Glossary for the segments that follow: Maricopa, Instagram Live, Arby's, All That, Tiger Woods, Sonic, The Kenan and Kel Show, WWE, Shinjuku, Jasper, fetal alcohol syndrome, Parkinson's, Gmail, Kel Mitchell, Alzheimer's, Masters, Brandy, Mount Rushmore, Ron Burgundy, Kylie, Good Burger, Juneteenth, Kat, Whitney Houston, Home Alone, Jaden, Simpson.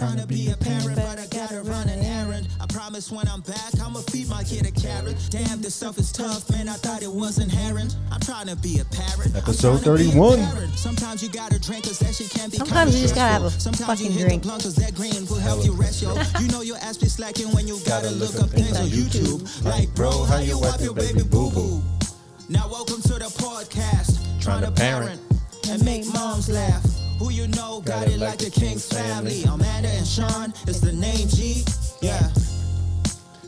trying to be a parent, but I gotta run an errand. I promise when I'm back, I'ma feed my kid a carrot. Damn, this stuff is tough, man. I thought it was inherent. I'm trying to be a parent. Episode 31. Sometimes you gotta drink, cause that shit can be. Sometimes you just gotta have a fucking drink. Sometimes you hit the blunt, cause that green will help you rest, yo. You know your ass be slacking when you gotta look up things on YouTube. Like, bro, how you wipe your baby boo boo? Now, welcome to the podcast. Trying to parent and make moms laugh. Who you know got it like the King's family. Amanda and Sean is the name G. Yeah.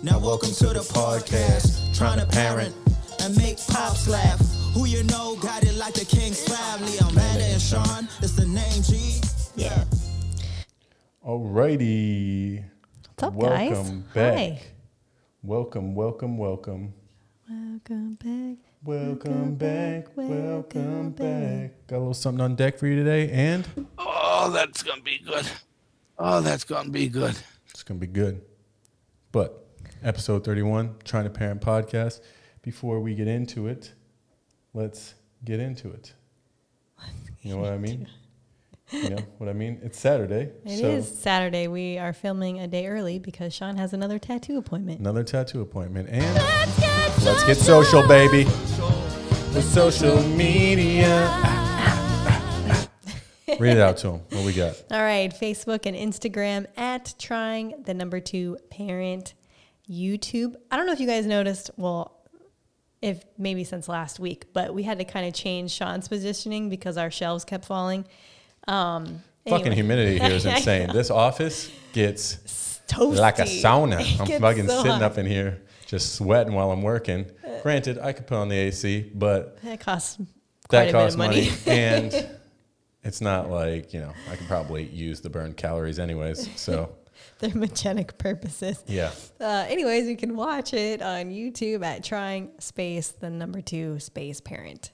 Now welcome to the podcast. Trying to parent and make pops laugh. Who you know got it like the King's family. Amanda and Sean is the name G. Yeah. Alrighty. What's up, guys? Welcome back. Hi. Welcome. Welcome back. Got a little something on deck for you today, and oh, that's gonna be good. It's gonna be good. But episode 31, Trying to Parent Podcast. Before we get into it, let's get into it. You know what I mean? You know what I mean? It's Saturday. It is Saturday. We are filming a day early because Sean has another tattoo appointment. And let's get social, baby. With social media. Read it out to them. What we got? All right. Facebook and Instagram at Trying2 Parent. YouTube. I don't know if you guys noticed. Well, if maybe since last week, but we had to kind of change Sean's positioning because our shelves kept falling. Fucking humidity here is insane. This office gets toasty. Like a sauna. I'm fucking so sitting up in here just sweating while I'm working. Granted, I could put on the AC, but that costs money. And it's not like, you know, I can probably use the burned calories anyways, so they're magenic purposes. Yeah. Anyways, you can watch it on YouTube at Trying2 Parent.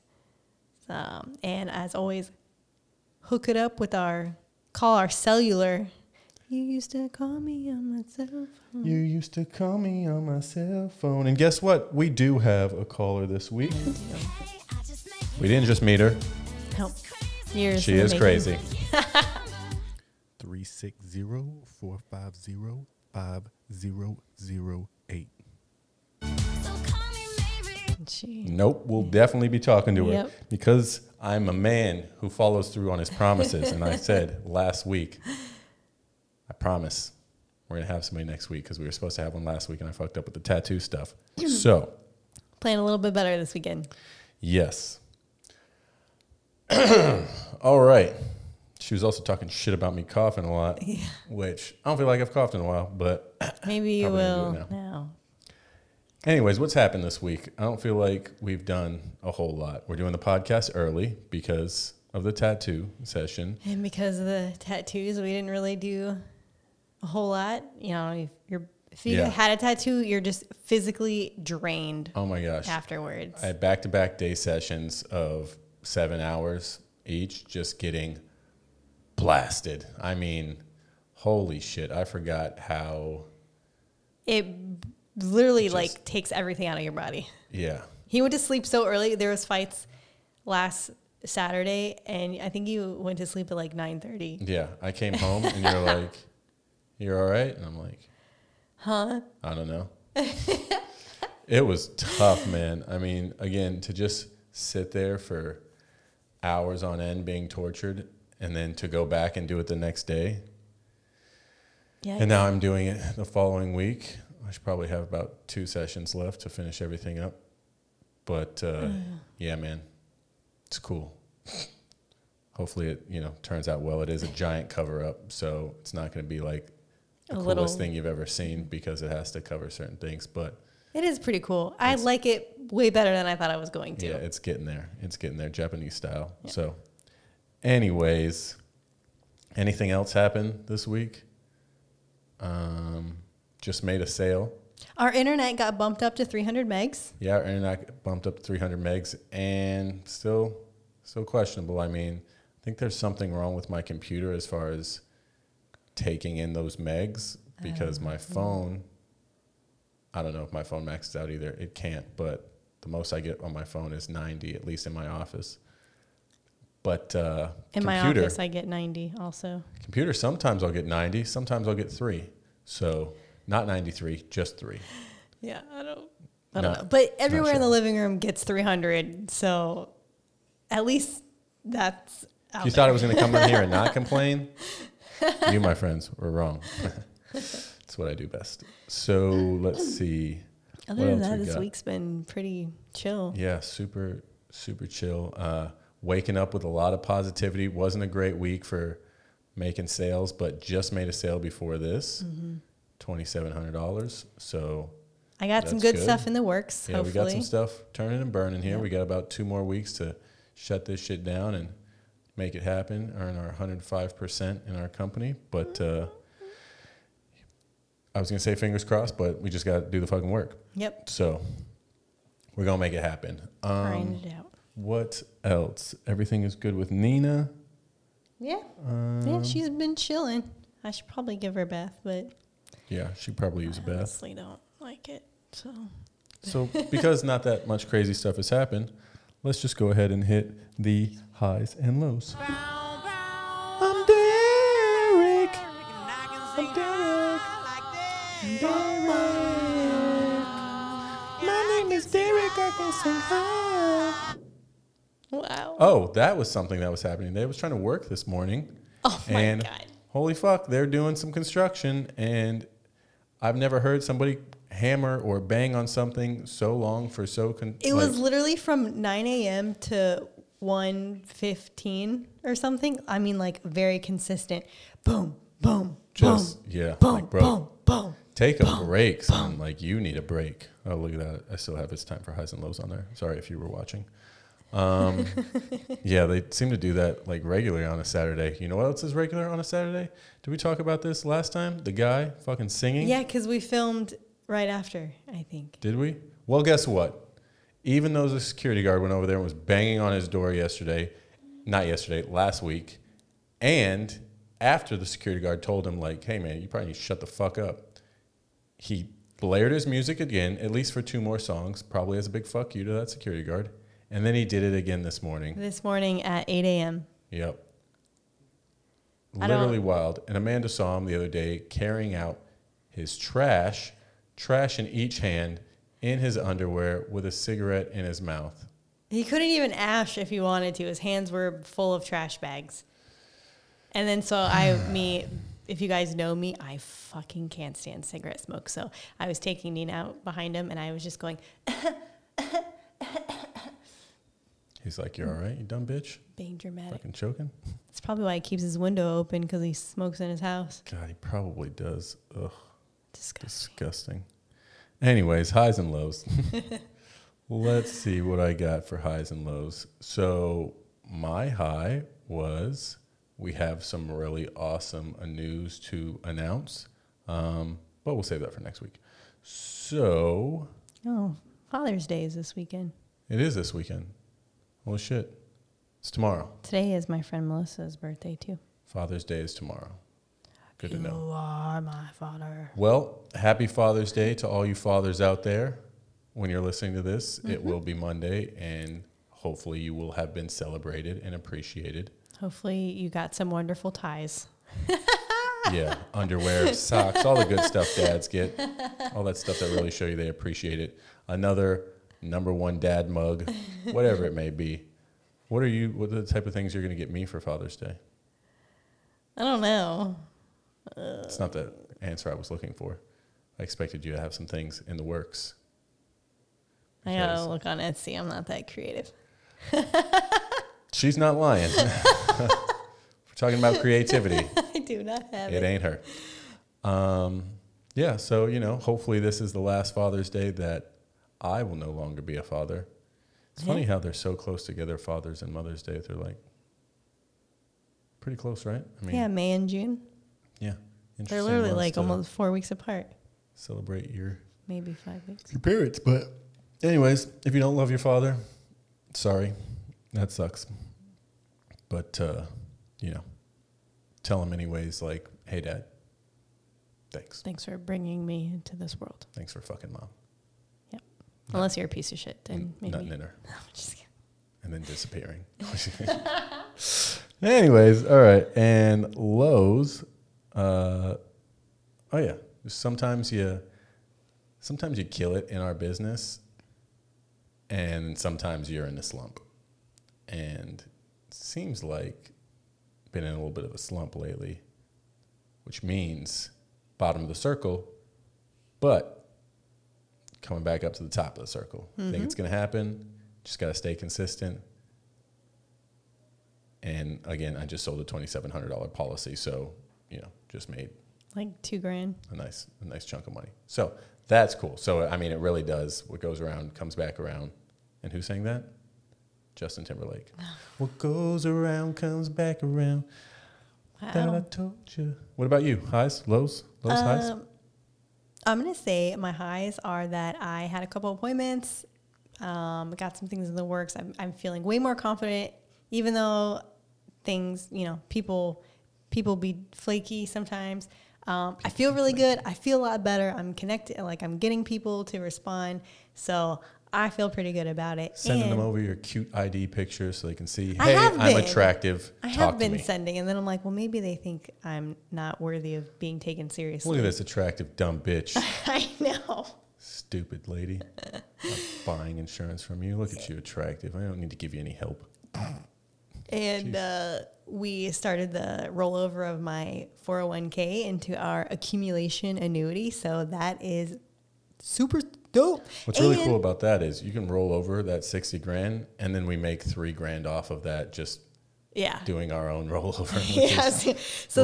And as always, hook it up with our cellular. You used to call me on my cell phone. And guess what? We do have a caller this week. We didn't just meet her. Nope. She is crazy. 360-450-5008. Nope, we'll definitely be talking to her because I'm a man who follows through on his promises. And I said last week, I promise we're going to have somebody next week because we were supposed to have one last week and I fucked up with the tattoo stuff. So, playing a little bit better this weekend. Yes. All right. She was also talking shit about me coughing a lot, which I don't feel like I've coughed in a while, but maybe you will now. Anyways, what's happened this week? I don't feel like we've done a whole lot. We're doing the podcast early because of the tattoo session. And because of the tattoos, we didn't really do a whole lot. You know, if you had a tattoo, you're just physically drained. Oh, my gosh. Afterwards. I had back-to-back day sessions of 7 hours each just getting blasted. I mean, holy shit. I forgot how it literally just, like, takes everything out of your body. Yeah. He went to sleep so early. There was fights last Saturday, and I think you went to sleep at like 9:30. Yeah. I came home, and you're like, you're all right? And I'm like, huh? I don't know. It was tough, man. I mean, again, to just sit there for hours on end being tortured, and then to go back and do it the next day. Yeah. And now I'm doing it the following week. I should probably have about 2 sessions left to finish everything up. But, yeah, man, it's cool. Hopefully it, you know, turns out well. It is a giant cover-up, so it's not going to be, like, the coolest thing you've ever seen because it has to cover certain things. But it is pretty cool. I like it way better than I thought I was going to. Yeah, it's getting there. Japanese style. Yeah. So, anyways, anything else happened this week? Just made a sale. Our internet got bumped up to 300 megs. Yeah, our internet got bumped up to 300 megs and still questionable. I mean, I think there's something wrong with my computer as far as taking in those megs because my phone, I don't know if my phone maxes out either. It can't, but the most I get on my phone is 90, at least in my office. But in computer, my office, I get 90 also. Computer, sometimes I'll get 90. Sometimes I'll get 3. So not 93, just 3. Yeah, I don't know. But everywhere in the living room gets 300. So at least that's out. You thought I was going to come in here and not complain? You, my friends, were wrong. That's what I do best. So let's see. Other than that, this week's been pretty chill. Yeah, super, super chill. Waking up with a lot of positivity. Wasn't a great week for making sales, but just made a sale before this, $2,700. So I got some good stuff in the works. Yeah, hopefully. We got some stuff turning and burning here. Yeah. We got about 2 more weeks to shut this shit down and make it happen, earn our 105% in our company. But I was going to say fingers crossed, but we just got to do the fucking work. Yep. So we're going to make it happen. Grind it out. What else? Everything is good with Nina. Yeah. Yeah, she's been chilling. I should probably give her a bath, but. Yeah, she probably use a bath. I honestly don't like it, so. So because not that much crazy stuff has happened, let's just go ahead and hit the highs and lows. I'm Derek. I'm Derek. My name is Derek. I can sing high. Wow. Oh, that was something that was happening. They was trying to work this morning. Oh, my God. Holy fuck, they're doing some construction, and I've never heard somebody hammer or bang on something so long for so... it was literally from 9 a.m. to 1:15 or something. I mean, like, very consistent. Boom, boom, just, boom, yeah, boom, like, bro, boom, boom. Take a break, son. Like, you need a break. Oh, look at that. I still have It's Time for Highs and Lows on there. Sorry if you were watching. Yeah, they seem to do that like regularly on a Saturday. You know what else is regular on a Saturday? Did we talk about this last time? The guy fucking singing? Yeah, because we filmed right after, I think. Did we? Well, guess what? Even though the security guard went over there and was banging on his door last week, and after the security guard told him, like, hey, man, you probably need to shut the fuck up, he blared his music again, at least for 2 more songs, probably as a big fuck you to that security guard. And then he did it again this morning. This morning at 8 a.m. Yep. Literally wild. And Amanda saw him the other day carrying out his trash in each hand, in his underwear, with a cigarette in his mouth. He couldn't even ash if he wanted to. His hands were full of trash bags. And then if you guys know me, I fucking can't stand cigarette smoke. So I was taking Nina out behind him, and I was just going... He's like, you're all right, you dumb bitch? Being dramatic. Fucking choking. That's probably why he keeps his window open, because he smokes in his house. God, he probably does. Ugh. Disgusting. Anyways, highs and lows. Let's see what I got for highs and lows. So my high was we have some really awesome news to announce, but we'll save that for next week. So. Oh, Father's Day is this weekend. It is this weekend. Well, shit. It's tomorrow. Today is my friend Melissa's birthday, too. Father's Day is tomorrow. Good to know. You are my father. Well, happy Father's Day to all you fathers out there. When you're listening to this, it will be Monday, and hopefully you will have been celebrated and appreciated. Hopefully you got some wonderful ties. Yeah, underwear, socks, all the good stuff dads get. All that stuff that really show you they appreciate it. Another... number one dad mug, whatever it may be. What are the type of things you're going to get me for Father's Day? I don't know. It's not the answer I was looking for. I expected you to have some things in the works. I got to look on Etsy. I'm not that creative. She's not lying. We're talking about creativity. I do not have it. It ain't her. Yeah, so, hopefully this is the last Father's Day that I will no longer be a father. It's funny how they're so close together, Father's and Mother's Day. They're like pretty close, right? I mean, yeah, May and June. Yeah. They're literally like almost 4 weeks apart. Celebrate your... maybe 5 weeks. Your parents, but... anyways, if you don't love your father, sorry. That sucks. But, tell him anyways, like, hey, Dad, thanks. Thanks for bringing me into this world. Thanks for fucking Mom. Unless you're a piece of shit, then maybe. Nothing in her. No, just kidding. and then disappearing. Anyways, all right. And Lowe's, oh yeah, sometimes you kill it in our business, and sometimes you're in a slump. And it seems like been in a little bit of a slump lately, which means bottom of the circle, but coming back up to the top of the circle. Mm-hmm. I think it's going to happen. Just got to stay consistent. And again, I just sold a $2,700 policy, so you know, just made like $2,000, a nice chunk of money. So that's cool. So I mean, it really does. What goes around comes back around. And who sang that? Justin Timberlake. What goes around comes back around. Wow. That I told you. What about you? Highs, lows, highs? I'm going to say my highs are that I had a couple appointments, got some things in the works. I'm feeling way more confident, even though things, you know, people be flaky sometimes. I feel really good. I feel a lot better. I'm connected. Like, I'm getting people to respond. So I feel pretty good about it. Sending them over your cute ID picture so they can see, hey, I'm attractive. I have been sending, and then I'm like, well, maybe they think I'm not worthy of being taken seriously. Look at this attractive dumb bitch. I know. Stupid lady. I'm buying insurance from you. Look at you, attractive. I don't need to give you any help. And we started the rollover of my 401k into our accumulation annuity. So that is super dope. What's really cool about that is you can roll over that $60,000, and then we make $3,000 off of that just doing our own rollover. So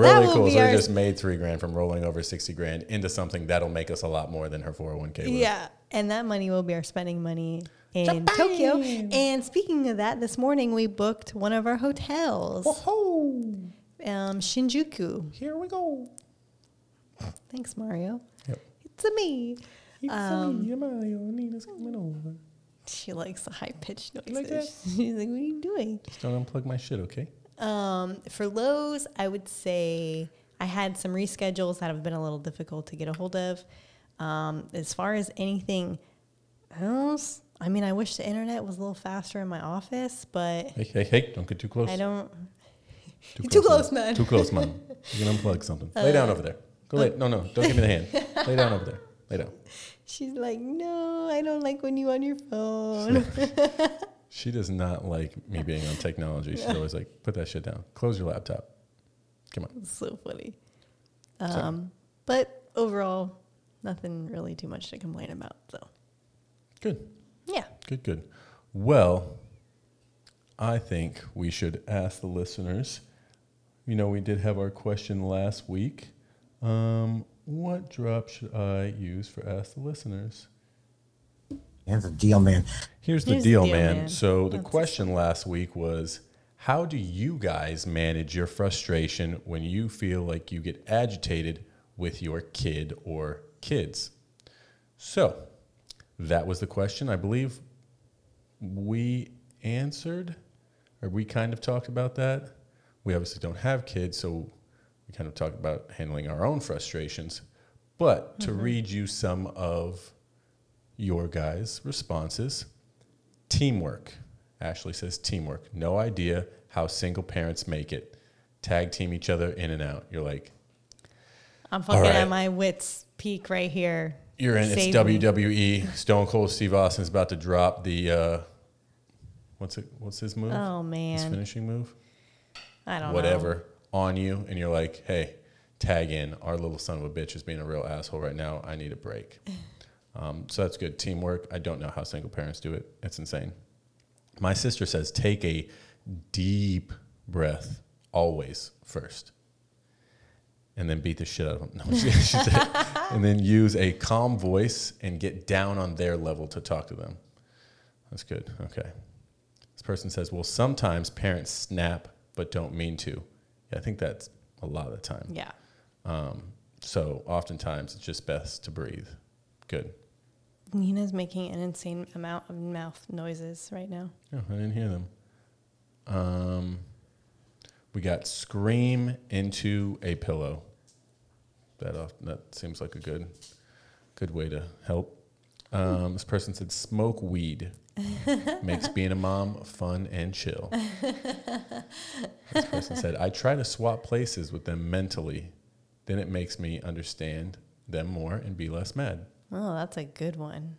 really that will cool. Be so we just made $3,000 from rolling over $60,000 into something that'll make us a lot more than her 401k would. Yeah, and that money will be our spending money in Japan. Tokyo. And speaking of that, this morning we booked one of our hotels. Whoa! Shinjuku. Here we go. Thanks, Mario. Yep. It's a me. She likes the high-pitched noises. Like that? She's like, what are you doing? Just don't unplug my shit, okay? For Lowe's, I would say I had some reschedules that have been a little difficult to get a hold of. As far as anything else, I mean, I wish the internet was a little faster in my office, but... Hey, don't get too close. I don't... Too close, man. Too close, man. You can unplug something. Lay down over there. Go lay... No, don't give me the hand. Lay down over there. Lay down. She's like, no, I don't like when you on your phone. She does not like me being on technology. She's always like, put that shit down. Close your laptop. Come on. It's so funny. But overall, nothing really too much to complain about. So good. Yeah. Good. Well, I think we should ask the listeners. You know, we did have our question last week. What drop should I use for Ask the Listeners? Here's the deal, man. Here's the deal, man. So the question last week was, how do you guys manage your frustration when you feel like you get agitated with your kid or kids? So that was the question. I believe we answered, or we kind of talked about that. We obviously don't have kids, so... we kind of talked about handling our own frustrations, but to read you some of your guys' responses. Teamwork. Ashley says teamwork. No idea how single parents make it. Tag team each other in and out. You're like, I'm fucking at my wits' peak right here. You're in. Save it's me. WWE. Stone Cold Steve Austin's about to drop the what's his move? Oh man, his finishing move. I don't know. Whatever. On you, and you're like, hey, tag in. Our little son of a bitch is being a real asshole right now. I need a break. So that's good. Teamwork. I don't know how single parents do it. It's insane. My sister says, take a deep breath always first, and then beat the shit out of them. No, she said, and then use a calm voice and get down on their level to talk to them. That's good. Okay. This person says, well, sometimes parents snap but don't mean to. I think that's a lot of the time. Yeah. So oftentimes it's just best to breathe. Good. Nina's making an insane amount of mouth noises right now. Oh, I didn't hear them. We got scream into a pillow. That seems like a good way to help. This person said, smoke weed. Makes being a mom fun and chill. This person said, I try to swap places with them mentally. Then it makes me understand them more and be less mad. Oh, that's a good one.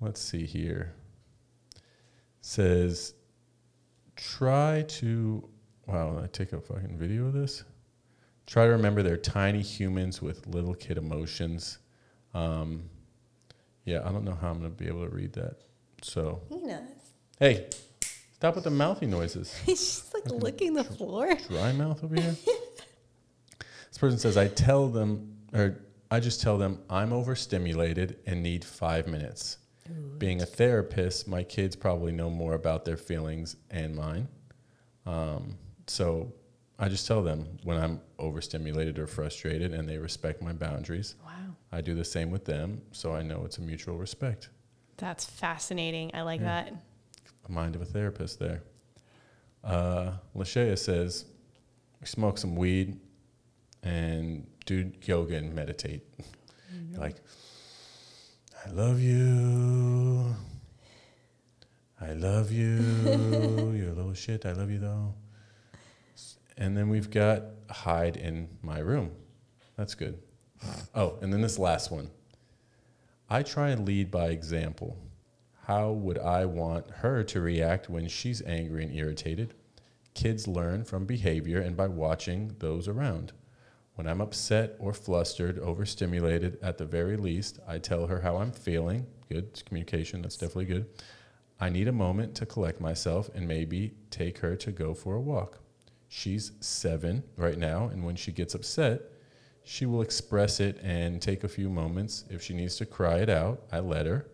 Let's see here. Says, try to... Wow, I take a fucking video of this. Try to remember they're tiny humans with little kid emotions. Yeah, I don't know how I'm going to be able to read that. So he knows. Hey, stop with the mouthy noises. He's just like licking the floor. Dry mouth over here. This person says, I just tell them I'm overstimulated and need 5 minutes. Ooh. Being a therapist, my kids probably know more about their feelings and mine. So I just tell them when I'm overstimulated or frustrated, and they respect my boundaries. Wow. I do the same with them, so I know it's a mutual respect. That's fascinating. I like that. The mind of a therapist there. Lashea says, smoke some weed and do yoga and meditate. Mm-hmm. Like, I love you. I love you. You're a little shit. I love you, though. And then we've got hide in my room. That's good. Oh, and then this last one. I try and lead by example. How would I want her to react when she's angry and irritated? Kids learn from behavior and by watching those around. When I'm upset or flustered, overstimulated, at the very least, I tell her how I'm feeling. Good communication. That's definitely good. I need a moment to collect myself and maybe take her to go for a walk. She's 7 right now, and when she gets upset, she will express it and take a few moments. If she needs to cry it out, I let her.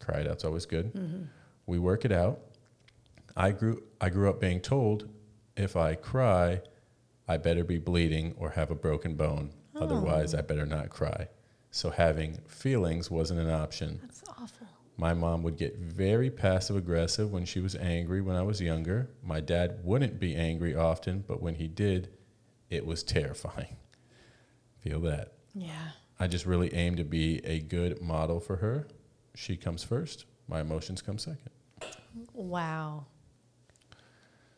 Cry it out's always good. Mm-hmm. We work it out. I grew up being told if I cry, I better be bleeding or have a broken bone. Oh. Otherwise, I better not cry. So having feelings wasn't an option. That's awful. My mom would get very passive aggressive when she was angry when I was younger. My dad wouldn't be angry often, but when he did, it was terrifying. Feel that. Yeah. I just really aim to be a good model for her. She comes first. My emotions come second. Wow.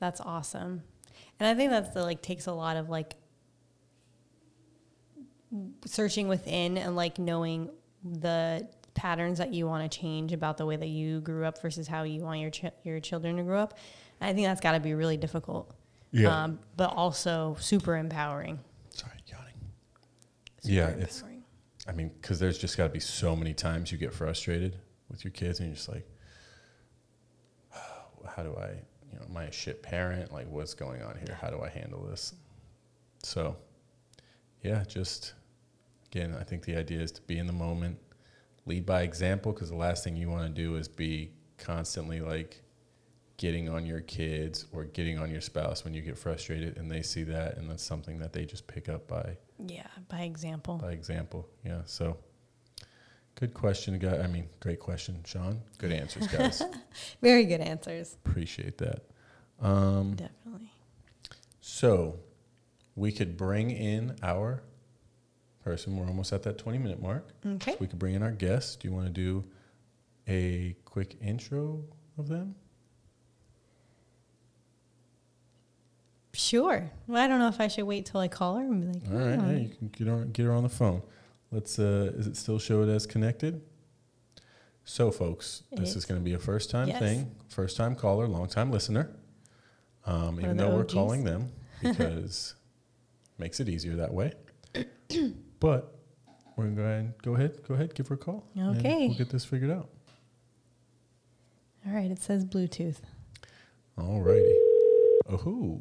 That's awesome. And I think that's takes a lot of searching within and knowing the patterns that you want to change about the way that you grew up versus how you want your children to grow up. And I think that's got to be really difficult. Yeah. But also super empowering. Sorry, yawning. Yeah, it's, because there's just got to be so many times you get frustrated with your kids and you're just like, oh, how do I, am I a shit parent? Like, what's going on here? How do I handle this? So, yeah, just, again, I think the idea is to be in the moment, lead by example, because the last thing you want to do is be constantly, getting on your kids or getting on your spouse when you get frustrated, and they see that, and that's something that they just pick up by example. By example, yeah. So, good question, guy. I mean, great question, Sean. Good answers, guys. Very good answers. Appreciate that. Definitely. So, we could bring in our person. We're almost at that 20-minute mark. Okay. So we could bring in our guests. Do you want to do a quick intro of them? Sure. Well, I don't know if I should wait till I call her and be like, all right, hey, you can get her on the phone. Let's, is it still show it as connected? So, folks, this is going to be a first-time thing. First-time caller, long-time listener, even though we're calling them because makes it easier that way. But we're going to go ahead, give her a call. Okay. And we'll get this figured out. All right, it says Bluetooth. All righty. Oh,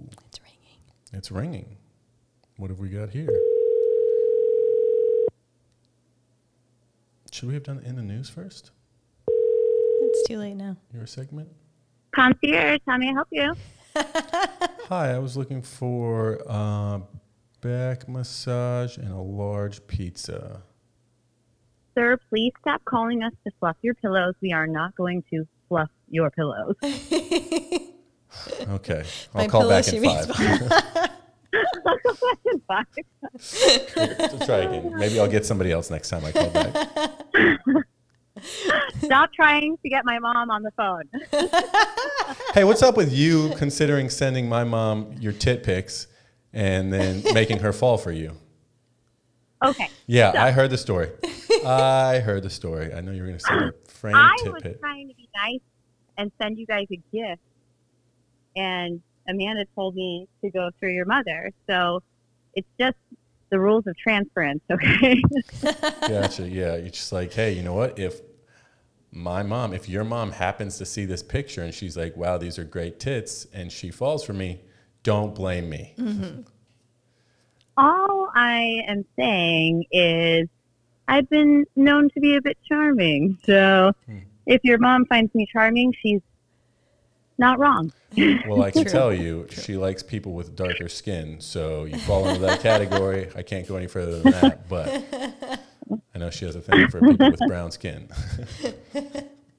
It's ringing. What have we got here? Should we have done in the news first? It's too late now. Your segment? Concierge, how may I help you? Hi, I was looking for back massage and a large pizza. Sir, please stop calling us to fluff your pillows. We are not going to fluff your pillows. Okay. I'll call back in 5. I'll call back in 5. Let's try again. Maybe I'll get somebody else next time I call back. Stop trying to get my mom on the phone. Hey, what's up with you considering sending my mom your tit pics and then making her fall for you? Okay. Yeah, so. I heard the story. I know you were going to say that. I was trying to be nice and send you guys a gift, and Amanda told me to go through your mother. So it's just the rules of transference, okay? Gotcha, yeah. You're just like, hey, you know what? If your mom happens to see this picture and she's like, wow, these are great tits, and she falls for me, don't blame me. Mm-hmm. All I am saying is I've been known to be a bit charming. So if your mom finds me charming, she's not wrong. Well, I can tell you, she likes people with darker skin. So you fall into that category. I can't go any further than that. But I know she has a thing for people with brown skin.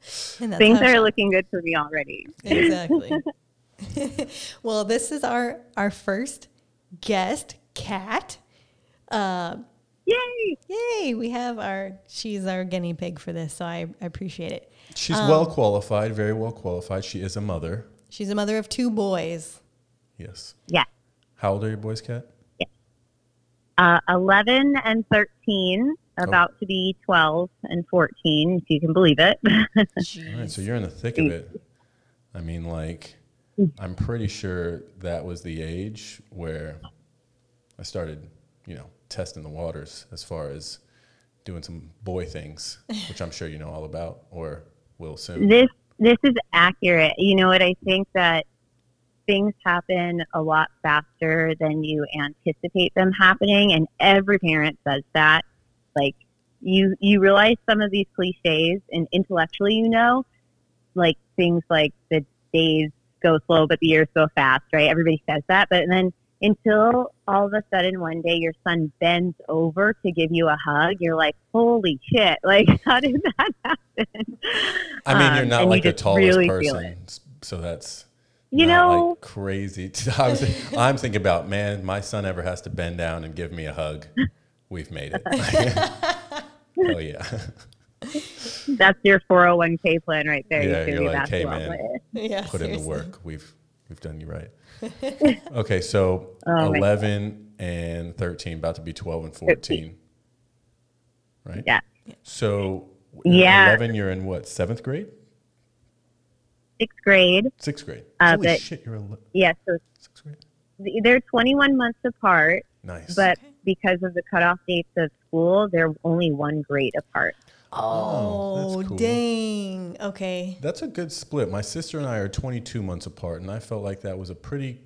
Things are looking good for me already. Exactly. Well, this is our first guest, Kat. Yay! We have she's our guinea pig for this, so I appreciate it. She's well qualified, very well qualified. She is a mother. She's a mother of two boys. Yes. Yeah. How old are your boys, Kat? Yeah. 11 and 13, about to be 12 and 14, if you can believe it. All right, so you're in the thick of it. I mean, like, I'm pretty sure that was the age where I started, testing the waters as far as doing some boy things, which I'm sure you know all about or will soon. This is accurate. You know what? I think that things happen a lot faster than you anticipate them happening, and every parent says that. Like, you realize some of these cliches, and intellectually, like things like the days go slow but the years go fast, right? Everybody says that, but then until all of a sudden one day your son bends over to give you a hug, you're like, holy shit, like, how did that happen? I mean, you're not like the tallest really person, so that's like crazy. I'm thinking about, man, my son ever has to bend down and give me a hug, we've made it. Oh yeah. That's your 401k plan right there. Yeah, you're like, hey man, put in the work. We've done you right. Okay, so 11 and 13, about to be 12 and 14, right? Yeah. So 11, you're in what, 7th grade? 6th grade. 6th grade. Holy shit, you're 11. Yeah, so 6th grade. They're 21 months apart. Nice. But because of the cutoff dates of school, they're only one grade apart. Oh, that's cool. Dang. Okay. That's a good split. My sister and I are 22 months apart, and I felt like that was a pretty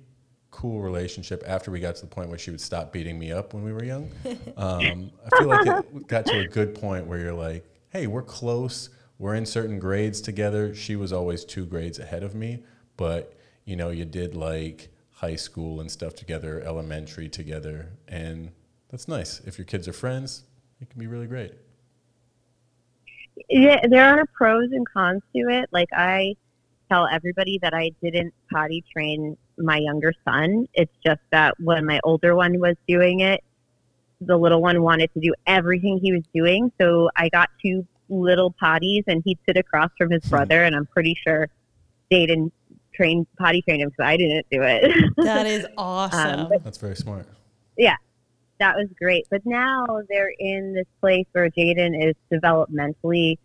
cool relationship after we got to the point where she would stop beating me up when we were young. I feel like it got to a good point where you're like, hey, we're close. We're in certain grades together. She was always 2 grades ahead of me, but, you did like high school and stuff together, elementary together, and that's nice. If your kids are friends, it can be really great. Yeah, there are pros and cons to it. Like, I tell everybody that I didn't potty train my younger son. It's just that when my older one was doing it, the little one wanted to do everything he was doing. So I got 2 little potties, and he'd sit across from his brother, and I'm pretty sure Jaden potty trained him because I didn't do it. That is awesome. That's very smart. Yeah. That was great. But now they're in this place where Jaden is developmentally,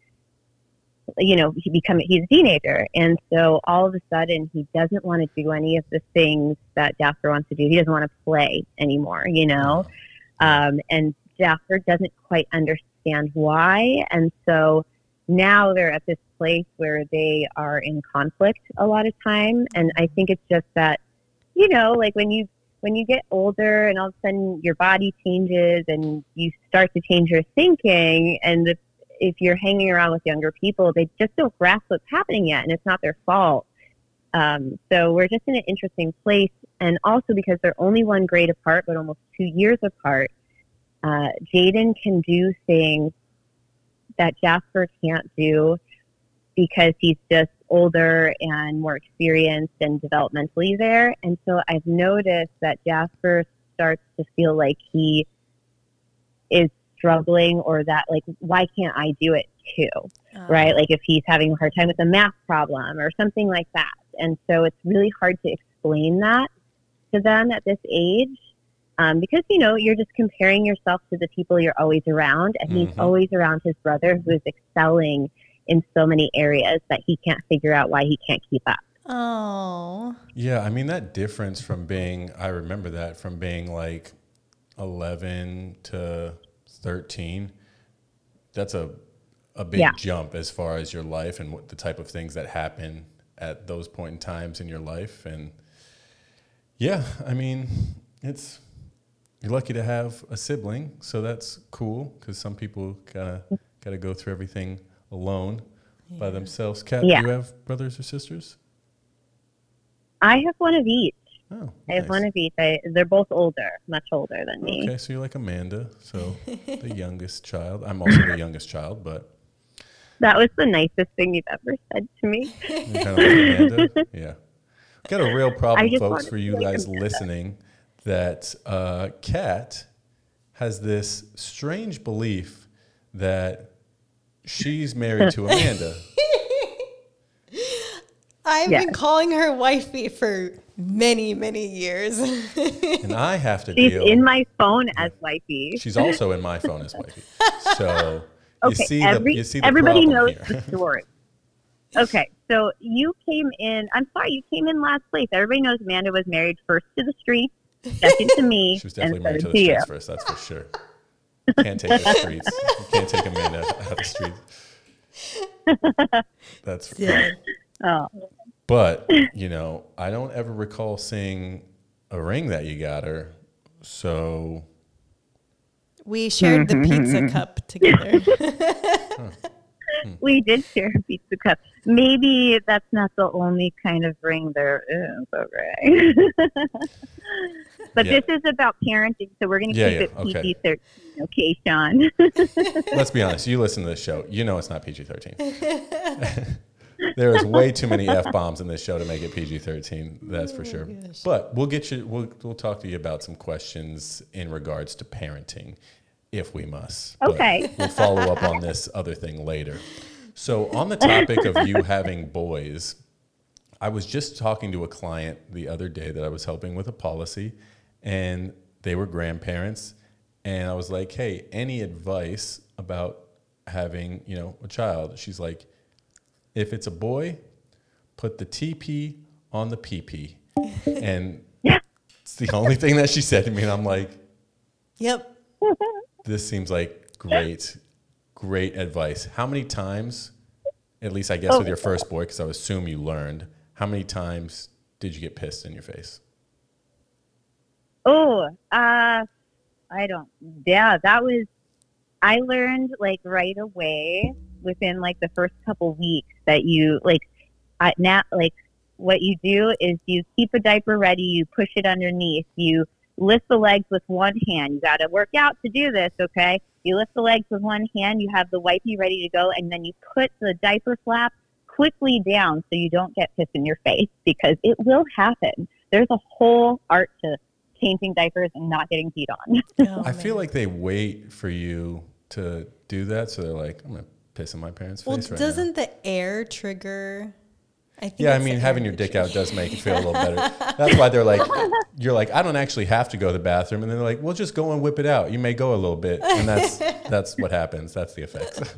he's a teenager. And so all of a sudden he doesn't want to do any of the things that Jasper wants to do. He doesn't want to play anymore, and Jasper doesn't quite understand why. And so now they're at this place where they are in conflict a lot of time. And I think it's just that, like when you get older and all of a sudden your body changes and you start to change your thinking, and if you're hanging around with younger people, they just don't grasp what's happening yet, and it's not their fault. So we're just in an interesting place, and also because they're only one grade apart but almost 2 years apart, Jaden can do things that Jasper can't do because he's just older and more experienced and developmentally there. And so I've noticed that Jasper starts to feel like he is struggling or that, like, why can't I do it too, right? Like if he's having a hard time with a math problem or something like that. And so it's really hard to explain that to them at this age, because, you know, you're just comparing yourself to the people you're always around, and he's always around his brother who is excelling in so many areas that he can't figure out why he can't keep up. Oh. Yeah, I mean, that difference from being, I remember that from being like 11 to 13, that's a big jump as far as your life and what the type of things that happen at those point in times in your life. And yeah, I mean, it's, you're lucky to have a sibling, so that's cool, because some people gotta go through everything alone by themselves. Kat, do you have brothers or sisters? I have one of each. Oh, I have one of each. They're both older, much older than me. Okay, so you're like Amanda, so the youngest child. I'm also the youngest child, but... That was the nicest thing you've ever said to me. Kind of like Amanda? Yeah. We've got a real problem, folks, for you guys listening, that Kat has this strange belief that she's married to Amanda. I've been calling her wifey for many, many years. And I have to She's in my phone as wifey. She's also in my phone as wifey. So okay, you see the everybody knows here. The story. Okay, so you came in. I'm sorry, you came in last place. Everybody knows Amanda was married first to the streets, second to me. She was definitely married to the streets first, that's for sure. You can't take the streets. You can't take Amanda out of the streets. That's for sure. Oh. But, you know, I don't ever recall seeing a ring that you got her, so... We shared the pizza cup together. We did share a pizza cup. Maybe that's not the only kind of ring there is, okay? But this is about parenting, so we're going to keep it PG-13, okay, Sean? Let's be honest. You listen to this show. You know it's not PG-13. There is way too many F-bombs in this show to make it PG-13. That's for sure. But we'll get you. We'll talk to you about some questions in regards to parenting, if we must. Okay. But we'll follow up on this other thing later. So on the topic of you having boys, I was just talking to a client the other day that I was helping with a policy, and they were grandparents, and I was like, "Hey, any advice about having, you know, a child?" She's like, "If it's a boy, put the TP on the PP." And it's the only thing that she said to me. And I'm like, yep. This seems like great advice. How many times, at least I guess with your first boy, because I would assume you learned, how many times did you get pissed in your face? I learned like right away, within like the first couple weeks, that you what you do is you keep a diaper ready, you push it underneath, you lift the legs with one hand. You got to work out to do this, okay? You lift the legs with one hand, you have the wipey ready to go, and then you put the diaper flap quickly down so you don't get pissed in your face, because it will happen. There's a whole art to changing diapers and not getting peed on. I feel like they wait for you to do that, so they're like, I'm going to piss in my parents' face right now. Well, doesn't the air trigger? I think having your dick out does make you feel a little better. That's why they're like, you're like, I don't actually have to go to the bathroom. And they're like, well, just go and whip it out. You may go a little bit. And that's what happens. That's the effect.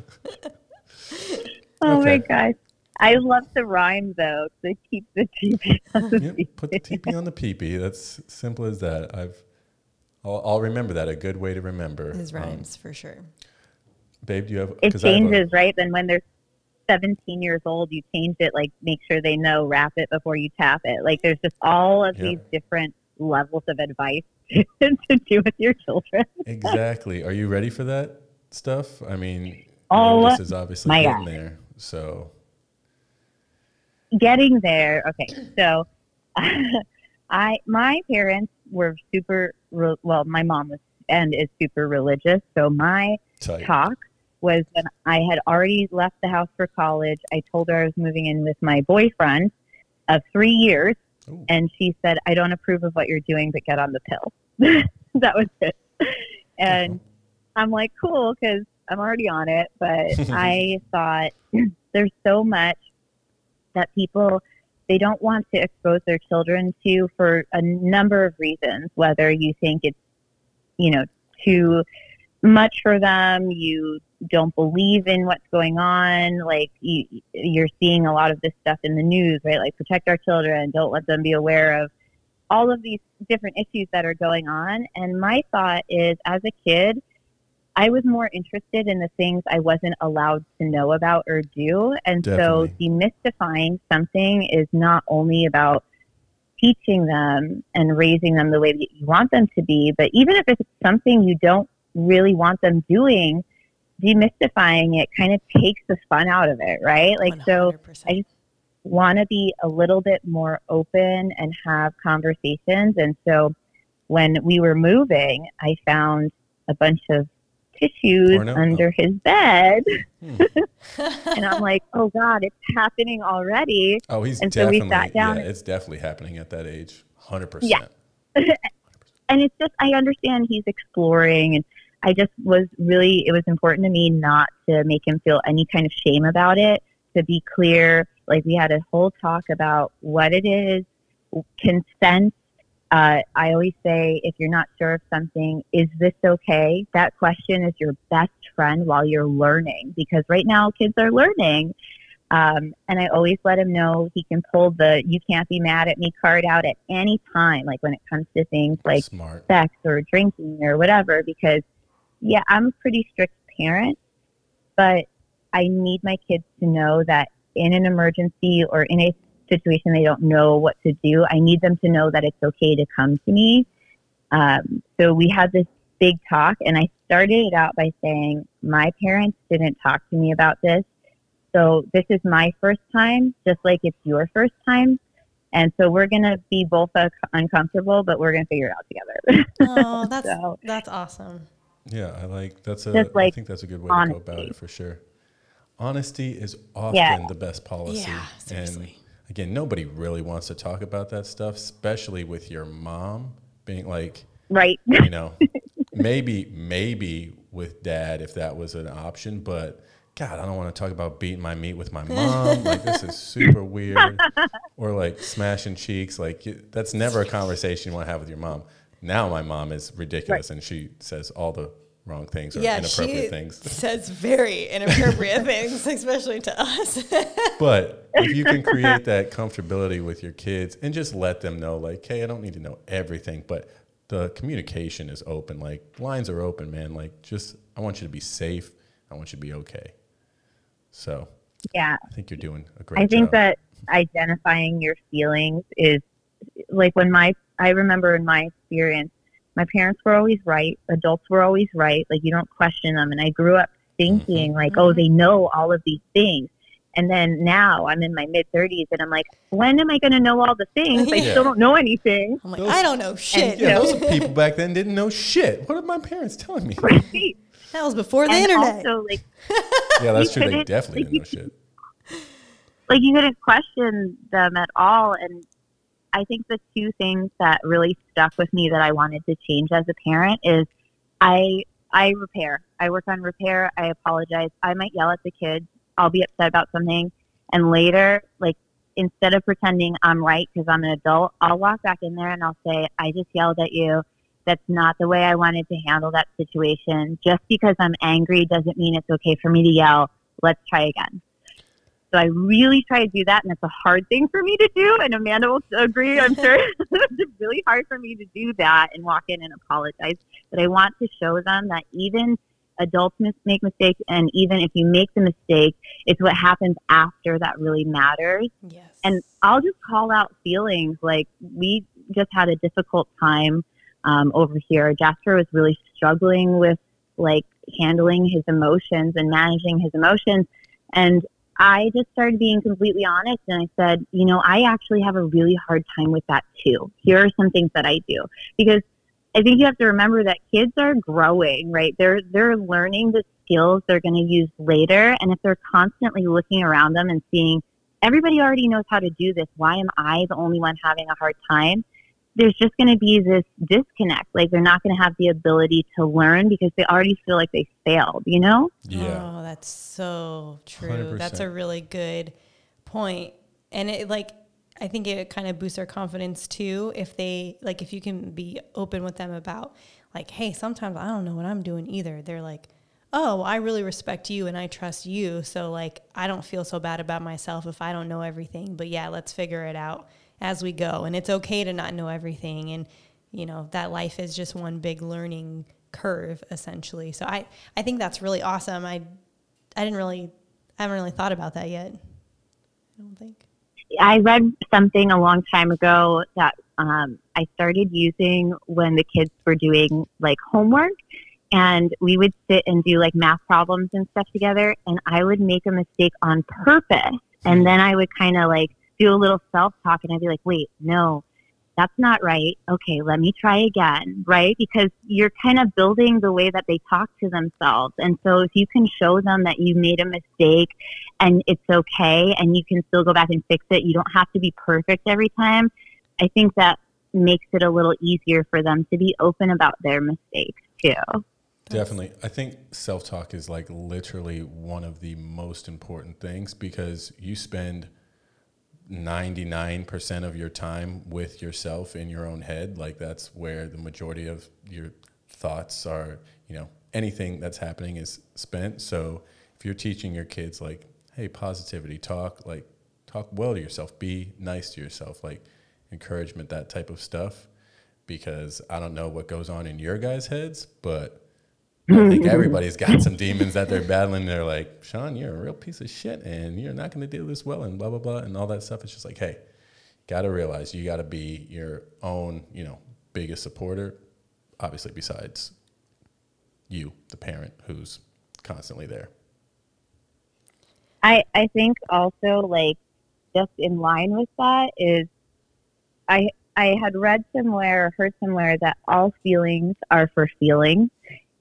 My gosh. I love the rhyme, though. They keep the TP on the pee-pee. Put the TP on the pee-pee. That's simple as that. I'll remember that. A good way to remember. His rhymes, for sure. Babe, do you have... It changes, right? Then when they're 17 years old, you change it, like, make sure they know, wrap it before you tap it. Like, there's just all of these different levels of advice to do with your children. Exactly. Are you ready for that stuff? I mean, this is obviously getting there, so... Getting there. Okay, so my parents were super... my mom was and is super religious, so my talk was when I had already left the house for college. I told her I was moving in with my boyfriend of 3 years. Ooh. And she said, I don't approve of what you're doing, but get on the pill. That was it. And I'm like, cool, because I'm already on it. But I thought there's so much that people, they don't want to expose their children to for a number of reasons, whether you think it's, you know, too much for them, you don't believe in what's going on, like you're seeing a lot of this stuff in the news, right? Like, protect our children, don't let them be aware of all of these different issues that are going on. And my thought is, as a kid, I was more interested in the things I wasn't allowed to know about or do. And so demystifying something is not only about teaching them and raising them the way that you want them to be, but even if it's something you don't really want them doing, demystifying it kind of takes the fun out of it, right? Like, 100%. So I just want to be a little bit more open and have conversations. And so when we were moving, I found a bunch of tissues under his bed. And I'm like, oh God, it's happening already. Oh, he's and definitely, so we sat down. Yeah, it's definitely happening at that age. 100%. Yeah. And it's just, I understand he's exploring, and I just was really, it was important to me not to make him feel any kind of shame about it, to be clear. Like, we had a whole talk about what it is, consent. I always say, if you're not sure of something, is this okay? That question is your best friend while you're learning, because right now kids are learning. And I always let him know he can pull the "you can't be mad at me" card out at any time, like when it comes to things like sex or drinking or whatever, because yeah, I'm a pretty strict parent, but I need my kids to know that in an emergency or in a situation they don't know what to do, I need them to know that it's okay to come to me. So we had this big talk, and I started it out by saying, my parents didn't talk to me about this. So this is my first time, just like it's your first time. And so we're going to be both uncomfortable, but we're going to figure it out together. Oh, that's so, that's awesome. Yeah, I like that's a. Like, I think that's a good way to go about it for sure. Honesty is often the best policy. Yeah, seriously. And again, nobody really wants to talk about that stuff, especially with your mom being like, right? You know, maybe with dad if that was an option, but. God, I don't want to talk about beating my meat with my mom. Like, this is super weird. Or like smashing cheeks. Like, that's never a conversation you want to have with your mom. Now my mom is ridiculous, and she says all the wrong things or inappropriate things. Says very inappropriate things, especially to us. But if you can create that comfortability with your kids and just let them know, like, hey, I don't need to know everything, but the communication is open. Like, lines are open, man. Like, just, I want you to be safe. I want you to be okay. So yeah, I think you're doing a great job. I think that identifying your feelings is like when I remember in my experience, my parents were always right. Adults were always right. Like, you don't question them. And I grew up thinking like, oh, they know all of these things. And then now I'm in my mid-30s, and I'm like, when am I going to know all the things? I still don't know anything. I'm like, I don't know shit. And, those people back then didn't know shit. What are my parents telling me? Right. That was before the internet. Also, like, yeah, that's true. They definitely didn't know shit. Like, you couldn't question them at all. And I think the two things that really stuck with me that I wanted to change as a parent is I repair. I work on repair. I apologize. I might yell at the kids. I'll be upset about something. And later, like, instead of pretending I'm right because I'm an adult, I'll walk back in there and I'll say, I just yelled at you. That's not the way I wanted to handle that situation. Just because I'm angry doesn't mean it's okay for me to yell. Let's try again. So I really try to do that, and it's a hard thing for me to do, and Amanda will agree, I'm sure. It's really hard for me to do that and walk in and apologize. But I want to show them that even adults make mistakes, and even if you make the mistake, it's what happens after that really matters. Yes. And I'll just call out feelings. Like, we just had a difficult time over here. Jasper was really struggling with, like, handling his emotions and managing his emotions. And I just started being completely honest, and I said, you know, I actually have a really hard time with that too. Here are some things that I do. Because I think you have to remember that kids are growing, right? They're learning the skills they're going to use later. And if they're constantly looking around them and seeing, everybody already knows how to do this, why am I the only one having a hard time? there's just going to be this disconnect. Like, they're not going to have the ability to learn because they already feel like they failed, you know? Yeah. Oh, that's so true. 100%. That's a really good point. And it, like, I think it kind of boosts their confidence too. If they, like, if you can be open with them about, like, hey, sometimes I don't know what I'm doing either. They're like, oh, I really respect you and I trust you. So, like, I don't feel so bad about myself if I don't know everything, but yeah, let's figure it out as we go. And it's okay to not know everything. And, you know, that life is just one big learning curve essentially. So I think that's really awesome. I haven't really thought about that yet. I don't think. I read something a long time ago that I started using when the kids were doing, like, homework, and we would sit and do, like, math problems and stuff together, and I would make a mistake on purpose, and then I would kind of, like, do a little self-talk, and I'd be like, wait, no, that's not right. Okay, let me try again, right? Because you're kind of building the way that they talk to themselves. And so if you can show them that you made a mistake and it's okay and you can still go back and fix it, you don't have to be perfect every time, I think that makes it a little easier for them to be open about their mistakes too. Definitely. I think self-talk is, like, literally one of the most important things, because you spend 99% of your time with yourself in your own head. Like, that's where the majority of your thoughts are, you know, anything that's happening is spent. So if you're teaching your kids, like, hey, positivity, talk well to yourself, be nice to yourself, like, encouragement, that type of stuff, because I don't know what goes on in your guys' heads, but I think everybody's got some demons that they're battling. They're like, Sean, you're a real piece of shit and you're not going to do this well and blah, blah, blah, and all that stuff. It's just like, hey, got to realize you got to be your own, you know, biggest supporter, obviously, besides you, the parent who's constantly there. I think also, like, just in line with that is I had read somewhere or heard somewhere that all feelings are for feeling.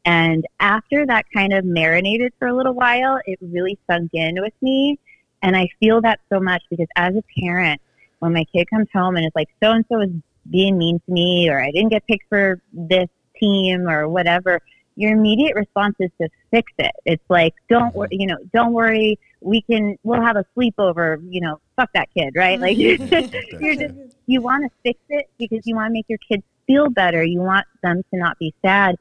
And after that kind of marinated for a little while, it really sunk in with me. And I feel that so much because as a parent, when my kid comes home and it's like, so-and-so is being mean to me, or I didn't get picked for this team or whatever, your immediate response is to fix it. It's like, don't worry. We'll have a sleepover, you know, fuck that kid, right? Like, you want to fix it because you want to make your kids feel better. You want them to not be sad.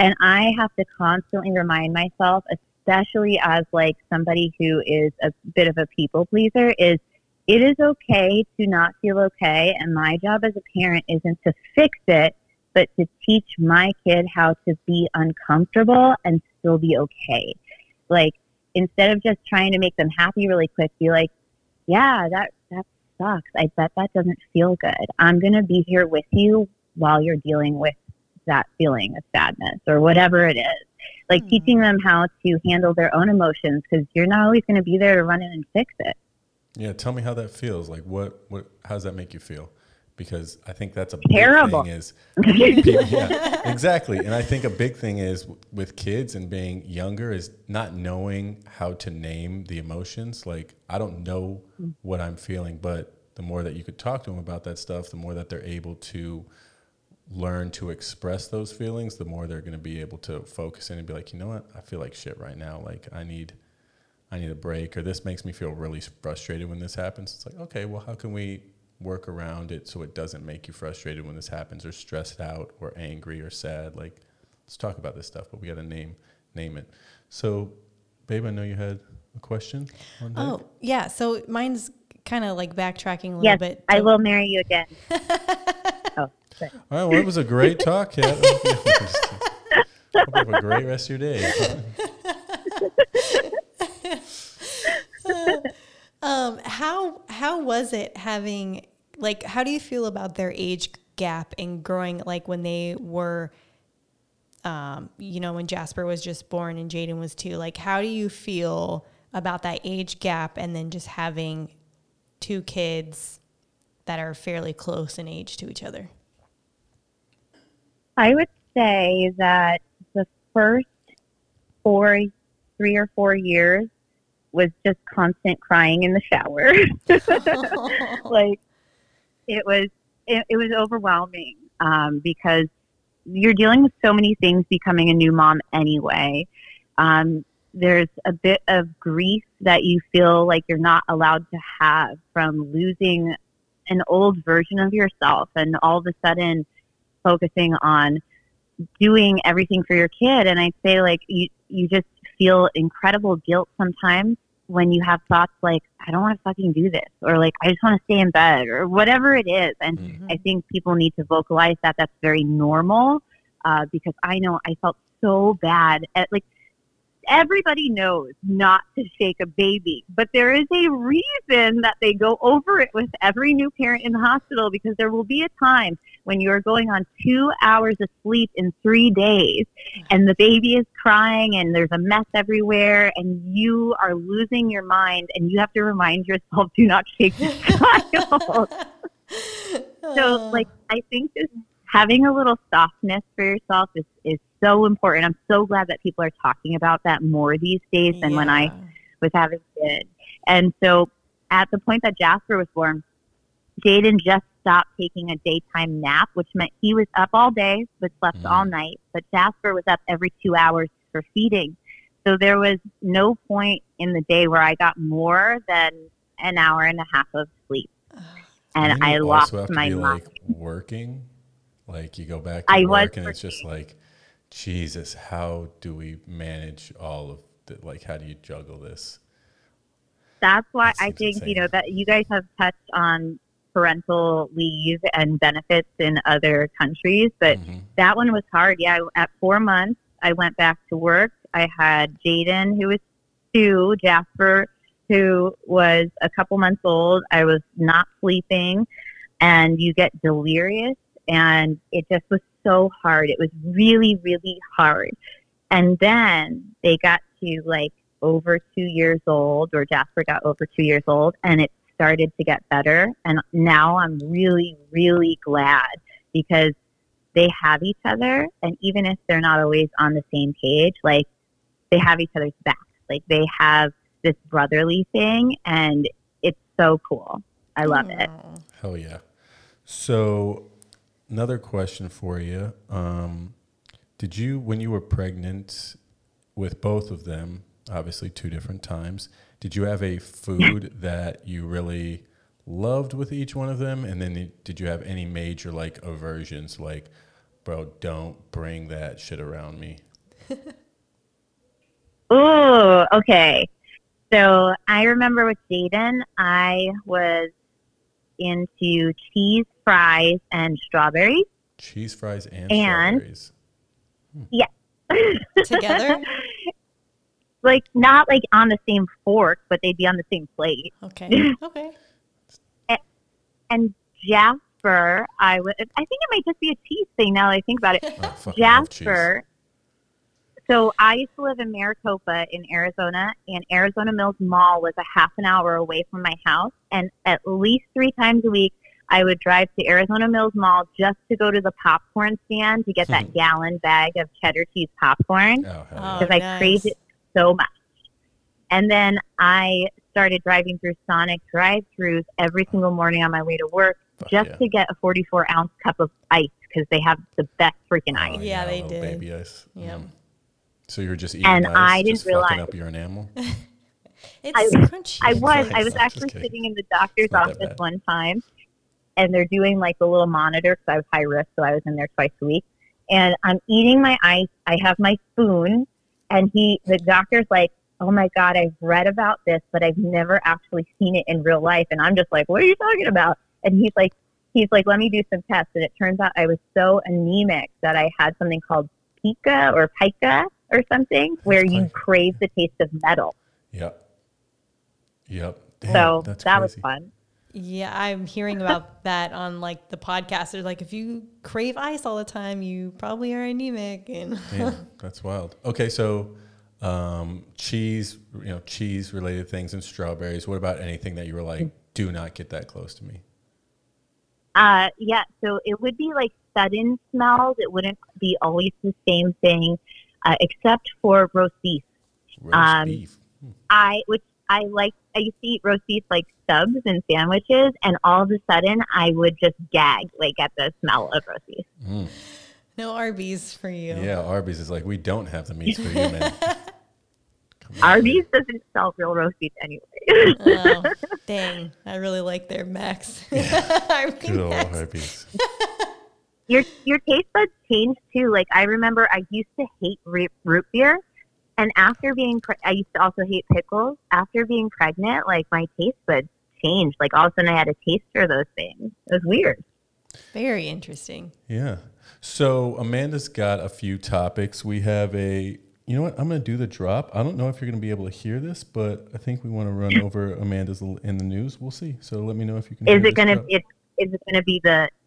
And I have to constantly remind myself, especially as, like, somebody who is a bit of a people pleaser, it is okay to not feel okay. And my job as a parent isn't to fix it, but to teach my kid how to be uncomfortable and still be okay. Like, instead of just trying to make them happy really quick, be like, yeah, that sucks. I bet that doesn't feel good. I'm going to be here with you while you're dealing with that feeling of sadness or whatever it is, like teaching them how to handle their own emotions, because you're not always going to be there to run in and fix it. Yeah. Tell me how that feels. Like, how does that make you feel? Because I think that's a terrible big thing is yeah, exactly. And I think a big thing is with kids and being younger is not knowing how to name the emotions. Like, I don't know what I'm feeling, but the more that you could talk to them about that stuff, the more that they're able to learn to express those feelings, the more they're going to be able to focus in and be like, you know what, I feel like shit right now. Like, I need a break, or this makes me feel really frustrated when this happens. It's like, okay, well, how can we work around it so it doesn't make you frustrated when this happens, or stressed out, or angry, or sad? Like, let's talk about this stuff, but we got to name it. So, babe, I know you had a question on that. Oh, yeah. So mine's kind of like backtracking a little bit. I will marry you again. All right, well, it was a great talk, Kat. Hope you have a great rest of your day. How was it having, like, how do you feel about their age gap and growing, like, when they were, you know, when Jasper was just born and Jaden was 2, like, how do you feel about that age gap and then just having 2 kids that are fairly close in age to each other? I would say that the first 3 or 4 years was just constant crying in the shower. Like, it was it was overwhelming because you're dealing with so many things becoming a new mom anyway. There's a bit of grief that you feel like you're not allowed to have from losing an old version of yourself and all of a sudden focusing on doing everything for your kid. And I'd say, like, you just feel incredible guilt sometimes when you have thoughts like, I don't want to fucking do this, or like, I just want to stay in bed, or whatever it is. And I think people need to vocalize that. That's very normal because I know I felt so bad at, like, everybody knows not to shake a baby, but there is a reason that they go over it with every new parent in the hospital, because there will be a time when you are going on 2 hours of sleep in 3 days and the baby is crying and there's a mess everywhere and you are losing your mind and you have to remind yourself, do not shake this child. So, like, I think just having a little softness for yourself is so important. I'm so glad that people are talking about that more these days than when I was having kids. And so at the point that Jasper was born, Jaden just stopped taking a daytime nap, which meant he was up all day but slept all night. But Jasper was up every 2 hours for feeding. So there was no point in the day where I got more than an hour and a half of sleep. And I lost my mind. Like, working, like, you go back to work and it's just like, Jesus, how do we manage all of the, like, how do you juggle this? That's why I think, insane. You know, that you guys have touched on parental leave and benefits in other countries, but that one was hard. Yeah. At 4 months, I went back to work. I had Jaden, who was 2, Jasper, who was a couple months old. I was not sleeping, and you get delirious, and it just was so hard. It was really, really hard. And then they got to, like, over 2 years old, or Jasper got over 2 years old, and it started to get better. And now I'm really, really glad, because they have each other. And even if they're not always on the same page, like, they have each other's backs. Like, they have this brotherly thing, and it's so cool. I love it. Hell yeah. So, another question for you. Did you, when you were pregnant with both of them, obviously 2 different times, did you have a food that you really loved with each one of them? And then did you have any major, like, aversions, like, bro, don't bring that shit around me? Oh, okay. So I remember with Jaden, I was into cheese fries and strawberries. Cheese fries and strawberries. Yeah. Together? Like, not like on the same fork, but they'd be on the same plate. Okay. And Jasper, I think it might just be a cheese thing now that I think about it. Oh, Jasper. So I used to live in Maricopa in Arizona, and Arizona Mills Mall was a half an hour away from my house. And at least 3 times a week, I would drive to Arizona Mills Mall just to go to the popcorn stand to get that gallon bag of cheddar cheese popcorn, because I craved it so much. And then I started driving through Sonic drive-thrus every single morning on my way to work to get a 44-ounce cup of ice, because they have the best freaking ice. Yeah, they do. Baby ice. Yeah. So you were just eating ice, I didn't realize, fucking up your enamel? It's crunchy. I was actually sitting in the doctor's office one time, and they're doing, like, a little monitor, because I was high risk, so I was in there twice a week. And I'm eating my ice. I have my spoon, and the doctor's like, oh, my God, I've read about this, but I've never actually seen it in real life. And I'm just like, what are you talking about? And he's like, let me do some tests. And it turns out I was so anemic that I had something called pica, or something, where you crave the taste of metal. Yep. Damn, so that was fun. Yeah, I'm hearing about that on, like, the podcast. They're like, if you crave ice all the time, you probably are anemic. And yeah, that's wild. Okay, so cheese-related things and strawberries. What about anything that you were like, do not get that close to me? Yeah, so it would be, like, sudden smells. It wouldn't be always the same thing. Except for roast beef. Roast beef. I, which I used to eat roast beef like subs and sandwiches, and all of a sudden I would just gag like at the smell of roast beef. Mm. No Arby's for you. Yeah, Arby's is like, we don't have the meats for you, man. Arby's doesn't sell real roast beef anyway. Oh, dang. I really like their Max. Yeah. Good old Arby's. Your taste buds change too. Like, I remember I used to hate root beer. And after being, I used to also hate pickles. After being pregnant, like, my taste buds changed. Like, all of a sudden I had a taste for those things. It was weird. Very interesting. Yeah. So Amanda's got a few topics. We have a, you know what? I'm going to do the drop. I don't know if you're going to be able to hear this, but I think we want to run over Amanda's in the news. We'll see. So let me know if you can. Is it going to be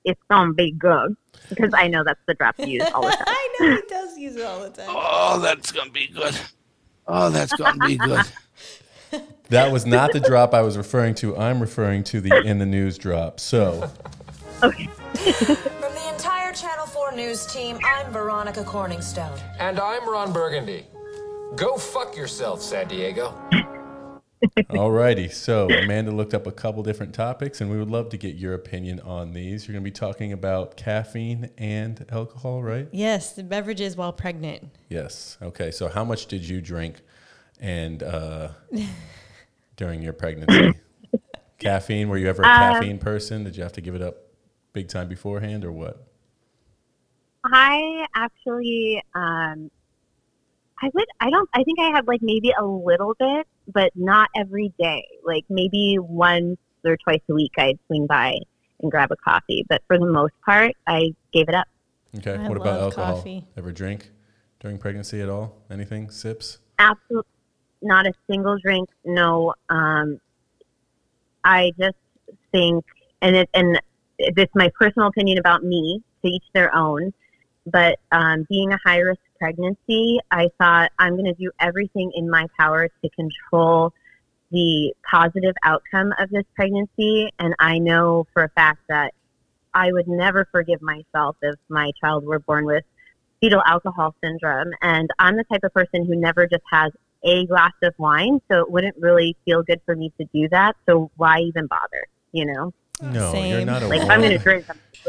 it's some big good? Because I know that's the drop you use all the time. I know he does use it all the time. Oh, that's going to be good. Oh, that's going to be good. That was not the drop I was referring to. I'm referring to the in the news drop. So. Okay. From the entire Channel 4 News team, I'm Veronica Corningstone. And I'm Ron Burgundy. Go fuck yourself, San Diego. Alrighty, so Amanda looked up a couple different topics, and we would love to get your opinion on these. You're going to be talking about caffeine and alcohol, right? Yes, the beverages while pregnant. Yes. Okay, so how much did you drink and during your pregnancy? Caffeine, were you ever a caffeine person? Did you have to give it up big time beforehand or what? I actually, I think I had like maybe a little bit, but not every day. Like maybe once or twice a week I'd swing by and grab a coffee. But for the most part, I gave it up. Okay. What about alcohol? Coffee. Ever drink during pregnancy at all? Anything? Sips? Absolutely. Not a single drink. No. I just think, this is my personal opinion about me, to each their own, but being a high-risk pregnancy, I thought I'm going to do everything in my power to control the positive outcome of this pregnancy, and I know for a fact that I would never forgive myself if my child were born with fetal alcohol syndrome, and I'm the type of person who never just has a glass of wine, so it wouldn't really feel good for me to do that, so why even bother, you know? No, same. You're not a like, I'm gonna drink.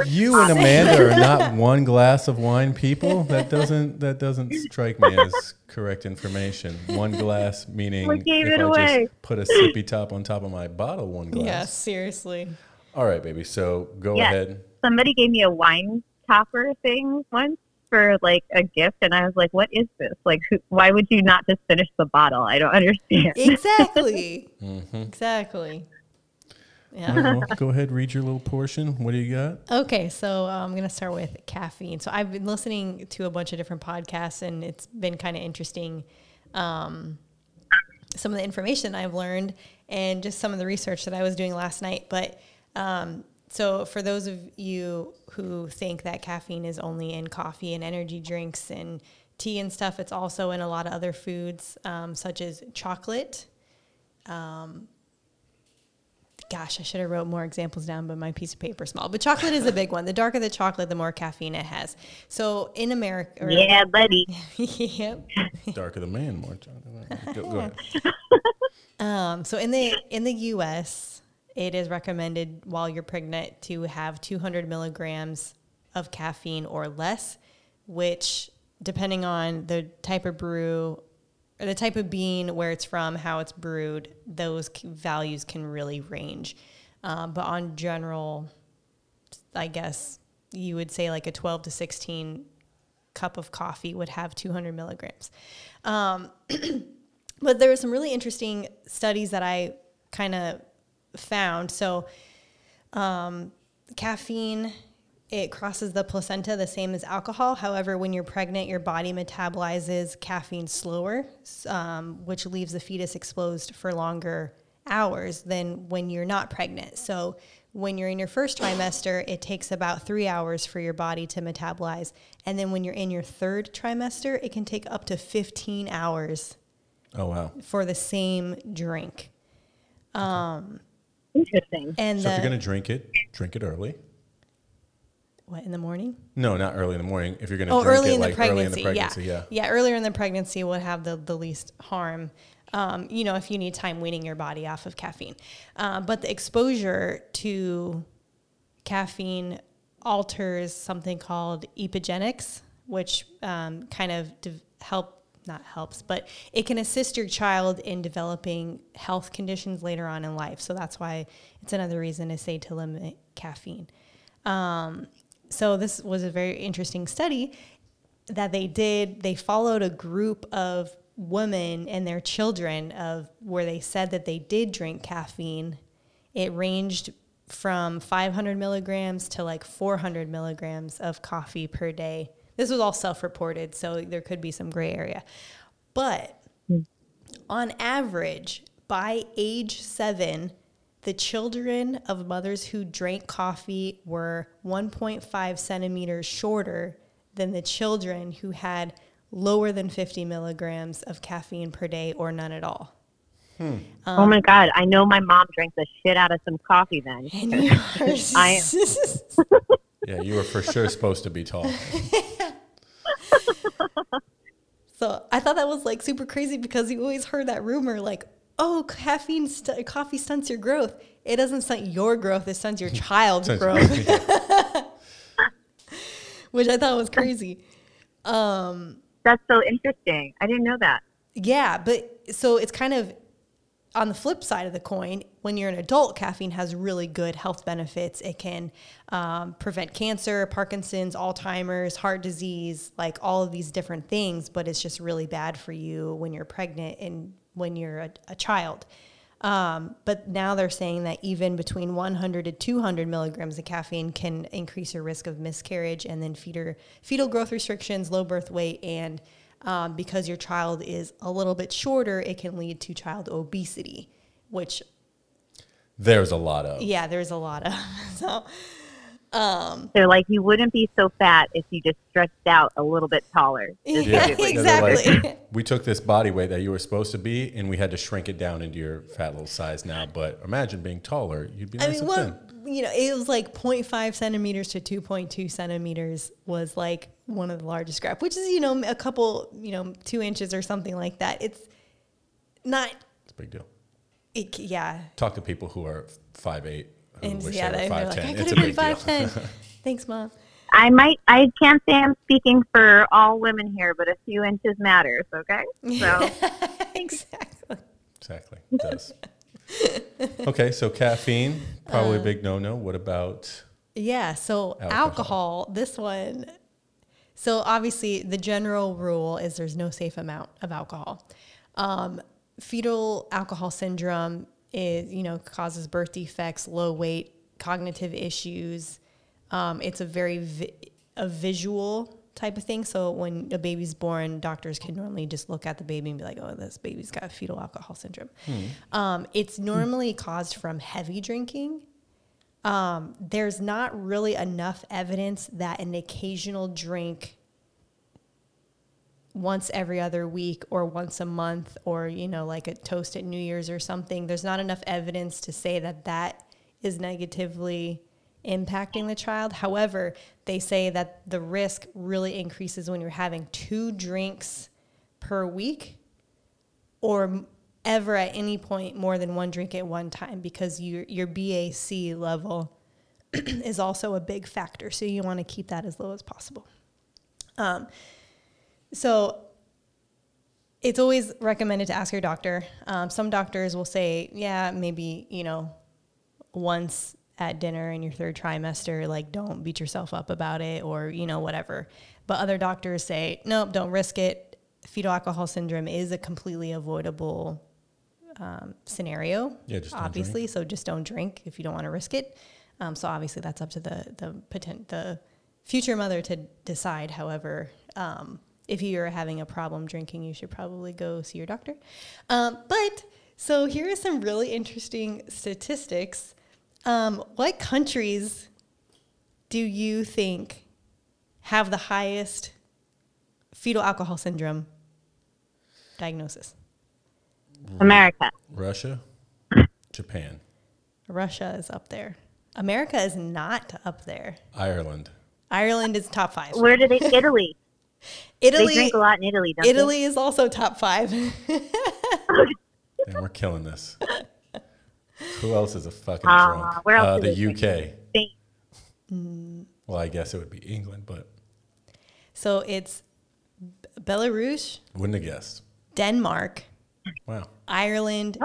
You and Amanda are not one glass of wine people. That doesn't strike me as correct information. One glass meaning just put a sippy top of my bottle, one glass. Yeah, seriously. All right, baby. So go ahead. Somebody gave me a wine topper thing once for like a gift, and I was like, what is this? Like, why would you not just finish the bottle? I don't understand. Exactly. Mm-hmm. Exactly. Yeah. Well, go ahead, read your little portion. What do you got? Okay, so I'm going to start with caffeine. So I've been listening to a bunch of different podcasts, and it's been kind of interesting, some of the information I've learned and just some of the research that I was doing last night. But so for those of you who think that caffeine is only in coffee and energy drinks and tea and stuff, it's also in a lot of other foods, such as chocolate. Gosh, I should have wrote more examples down, but my piece of paper is small. But chocolate is a big one. The darker the chocolate, the more caffeine it has. So in America... yeah, buddy. Yep. Darker the man, more chocolate. Go ahead. So in the U.S., it is recommended while you're pregnant to have 200 milligrams of caffeine or less, which, depending on the type of brew... or the type of bean, where it's from, how it's brewed, those values can really range. But on general, I guess you would say like a 12 to 16 cup of coffee would have 200 milligrams. But there were some really interesting studies that I kind of found. So caffeine, it crosses the placenta the same as alcohol. However, when you're pregnant, your body metabolizes caffeine slower, which leaves the fetus exposed for longer hours than when you're not pregnant. So when you're in your first trimester, it takes about 3 hours for your body to metabolize. And then when you're in your third trimester, it can take up to 15 hours. Oh, wow. For the same drink. Interesting. And so if you're going to drink it early. What, in the morning? No, not early in the morning. If you're going to drink it early in the pregnancy. Yeah, earlier in the pregnancy would have the least harm, you know, if you need time weaning your body off of caffeine. But the exposure to caffeine alters something called epigenetics, which kind of helps, but it can assist your child in developing health conditions later on in life. So that's why it's another reason to say to limit caffeine. So this was a very interesting study that they did. They followed a group of women and their children of where they said that they did drink caffeine. It ranged from 500 milligrams to like 400 milligrams of coffee per day. This was all self-reported, so there could be some gray area. But on average, by age 7, the children of mothers who drank coffee were 1.5 centimeters shorter than the children who had lower than 50 milligrams of caffeine per day or none at all. Oh my God. I know my mom drank the shit out of some coffee then. And you are... I am. Yeah, you were for sure supposed to be tall. So I thought that was like super crazy because you always heard that rumor like, oh, caffeine, coffee stunts your growth. It doesn't stunt your growth. It stunts your child's growth, which I thought was crazy. That's so interesting. I didn't know that. Yeah, but so it's kind of on the flip side of the coin. When you're an adult, caffeine has really good health benefits. It can prevent cancer, Parkinson's, Alzheimer's, heart disease, like all of these different things. But it's just really bad for you when you're pregnant and when you're a child. But now they're saying that even between 100 to 200 milligrams of caffeine can increase your risk of miscarriage and then fetal growth restrictions, low birth weight, and because your child is a little bit shorter, it can lead to child obesity, which... there's a lot of. Yeah, there's a lot of. So... they're like, you wouldn't be so fat if you just stretched out a little bit taller. Yeah, exactly. Like, we took this body weight that you were supposed to be, and we had to shrink it down into your fat little size now. But imagine being taller. You'd be nice and thin. You know, it was like 0.5 centimeters to 2.2 centimeters was like one of the largest gap, which is, you know, a couple, you know, 2 inches or something like that. It's not... it's a big deal. It, yeah. Talk to people who are 5'8". And yeah, they were like, I could have been 5'10". Thanks, Mom. I can't say I'm speaking for all women here, but a few inches matters, okay? So Exactly. It does. Okay, so caffeine, probably a big no-no. What about... yeah, so alcohol, this one. So obviously the general rule is there's no safe amount of alcohol. Fetal alcohol syndrome is, you know, causes birth defects, low weight, cognitive issues. It's a very visual type of thing. So when a baby's born, doctors can normally just look at the baby and be like, oh, this baby's got fetal alcohol syndrome. It's normally caused from heavy drinking. There's not really enough evidence that an occasional drink once every other week or once a month or, you know, like a toast at New Year's or something, there's not enough evidence to say that that is negatively impacting the child. However, they say that the risk really increases when you're having 2 drinks per week or ever at any point more than 1 drink at one time, because your BAC level is also a big factor. So you want to keep that as low as possible. So it's always recommended to ask your doctor. Some doctors will say, yeah, maybe, you know, once at dinner in your 3rd trimester, like, don't beat yourself up about it or, you know, whatever. But other doctors say, nope, don't risk it. Fetal alcohol syndrome is a completely avoidable scenario, obviously. So just don't drink if you don't want to risk it. So obviously that's up to the future mother to decide. However, if you're having a problem drinking, you should probably go see your doctor. But so here are some really interesting statistics. What countries do you think have the highest fetal alcohol syndrome diagnosis? America. Russia. Japan. Russia is up there. America is not up there. Ireland. Ireland is top five. Where do they? Italy. Italy. They drink a lot in Italy, don't they? Italy is also top five. Man, we're killing this. Who else is a fucking drunk? Where else the UK. Spain. Well, I guess it would be England, but. So it's Belarus. Wouldn't have guessed. Denmark. Wow. Ireland.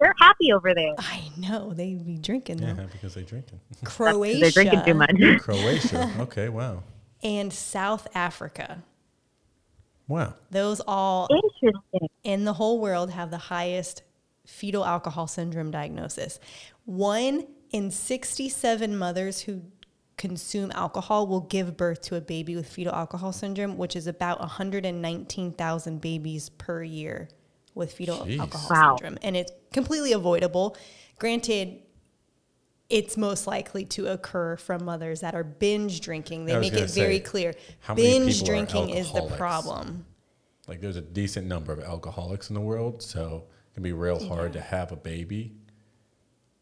They're happy over there. I know. They be drinking, though. Yeah, because they drinking. Croatia. They're drinking too much. Croatia. Okay, wow. And South Africa. Wow. Those all in the whole world have the highest fetal alcohol syndrome diagnosis. 1 in 67 mothers who consume alcohol will give birth to a baby with fetal alcohol syndrome, which is about 119,000 babies per year with fetal alcohol syndrome. And it's completely avoidable. Granted, it's most likely to occur from mothers that are binge drinking. They make it very clear. Binge drinking is the problem. Like, there's a decent number of alcoholics in the world, so it can be real hard to have a baby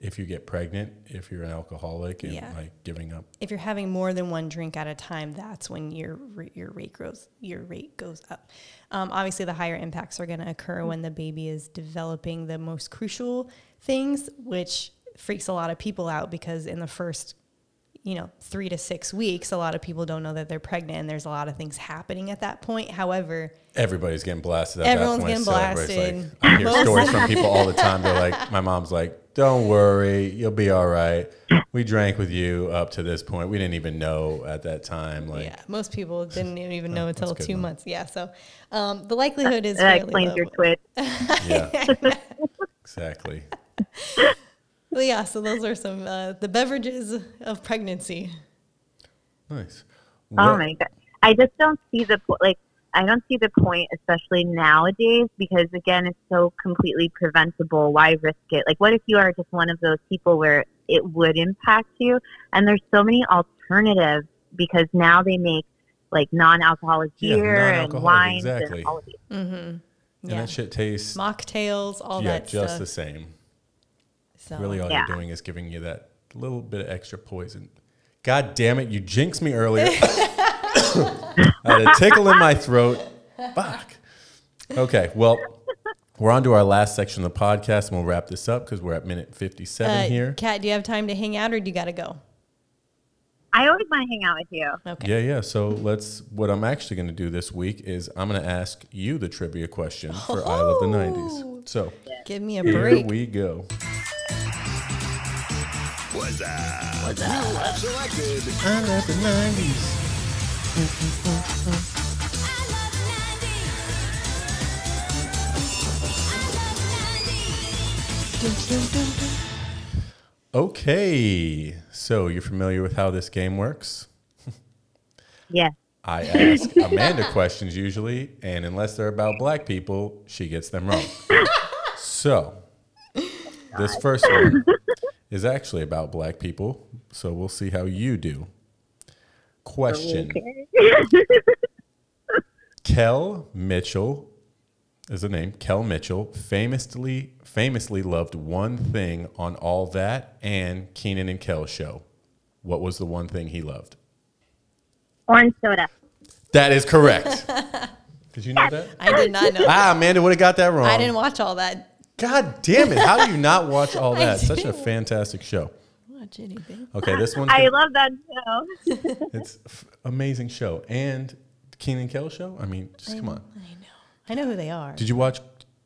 if you get pregnant, if you're an alcoholic and like giving up. If you're having more than one drink at a time, that's when your rate goes up. Obviously, the higher impacts are going to occur when the baby is developing the most crucial things, which freaks a lot of people out because in the first, 3 to 6 weeks, a lot of people don't know that they're pregnant and there's a lot of things happening at that point. However, everybody's getting blasted. Everyone's getting blasted. Like, I hear stories from people all the time. They're like, my mom's like, don't worry, you'll be all right. We drank with you up to this point. We didn't even know at that time. Like, yeah, most people didn't even know until 2 months. Yeah. So the likelihood is fairly low. Your quit. Yeah, exactly. Well, yeah, so those are some the beverages of pregnancy. Nice. Oh my God, I just don't see the point, especially nowadays, because again, it's so completely preventable. Why risk it? Like, what if you are just one of those people where it would impact you? And there's so many alternatives because now they make like non-alcoholic beer and wines and all of these. Mm-hmm. And that shit tastes mocktails, all that stuff. Yeah, just the same. So, really all you're doing is giving you that little bit of extra poison. God damn it, you jinxed me earlier. I had a tickle in my throat. Fuck. Okay, well, we're on to our last section of the podcast, and we'll wrap this up because we're at minute 57 here. Kat, do you have time to hang out, or do you got to go? I always want to hang out with you. Okay. Yeah. So what I'm actually going to do this week is I'm going to ask you the trivia question for I Love the 90s. So give me a break. Here we go. What's up? Selected. I love the 90s. Okay, so you're familiar with how this game works? Yeah. I ask Amanda questions usually, and unless they're about black people, she gets them wrong. So this first one is actually about black people, so we'll see how you do. Question. Okay. Kel Mitchell is the name. Kel Mitchell famously loved one thing on All That and Kenan and Kel Show. What was the one thing he loved? Orange soda. That is correct. Did you know that? I did not know that. Amanda would have got that wrong. I didn't watch All That. God damn it. How do you not watch All That? Such a fantastic show. I don't watch anything. Okay, this one's I love that show. It's amazing show. And Kenan and Kel Show? I mean, come on. I know who they are. Did you watch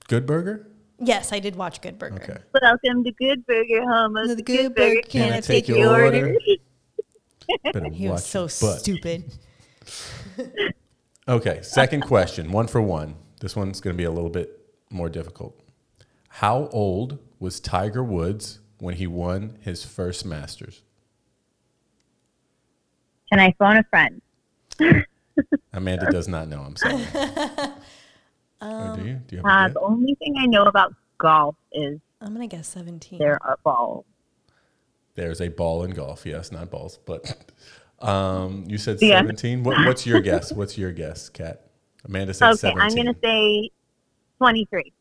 Good Burger? Yes, I did watch Good Burger. Okay. Welcome to Good Burger, homos. The Good Burger, can I take your order? He was so stupid. Okay, second question. 1 for 1. This one's going to be a little bit more difficult. How old was Tiger Woods when he won his first Masters? Can I phone a friend? Amanda does not know. I'm sorry. Do you the only thing I know about golf is I'm going to guess 17. There are balls. There's a ball in golf. Yes, not balls, but you said 17. What's your guess? What's your guess, Kat? Amanda said 17. I'm going to say 23.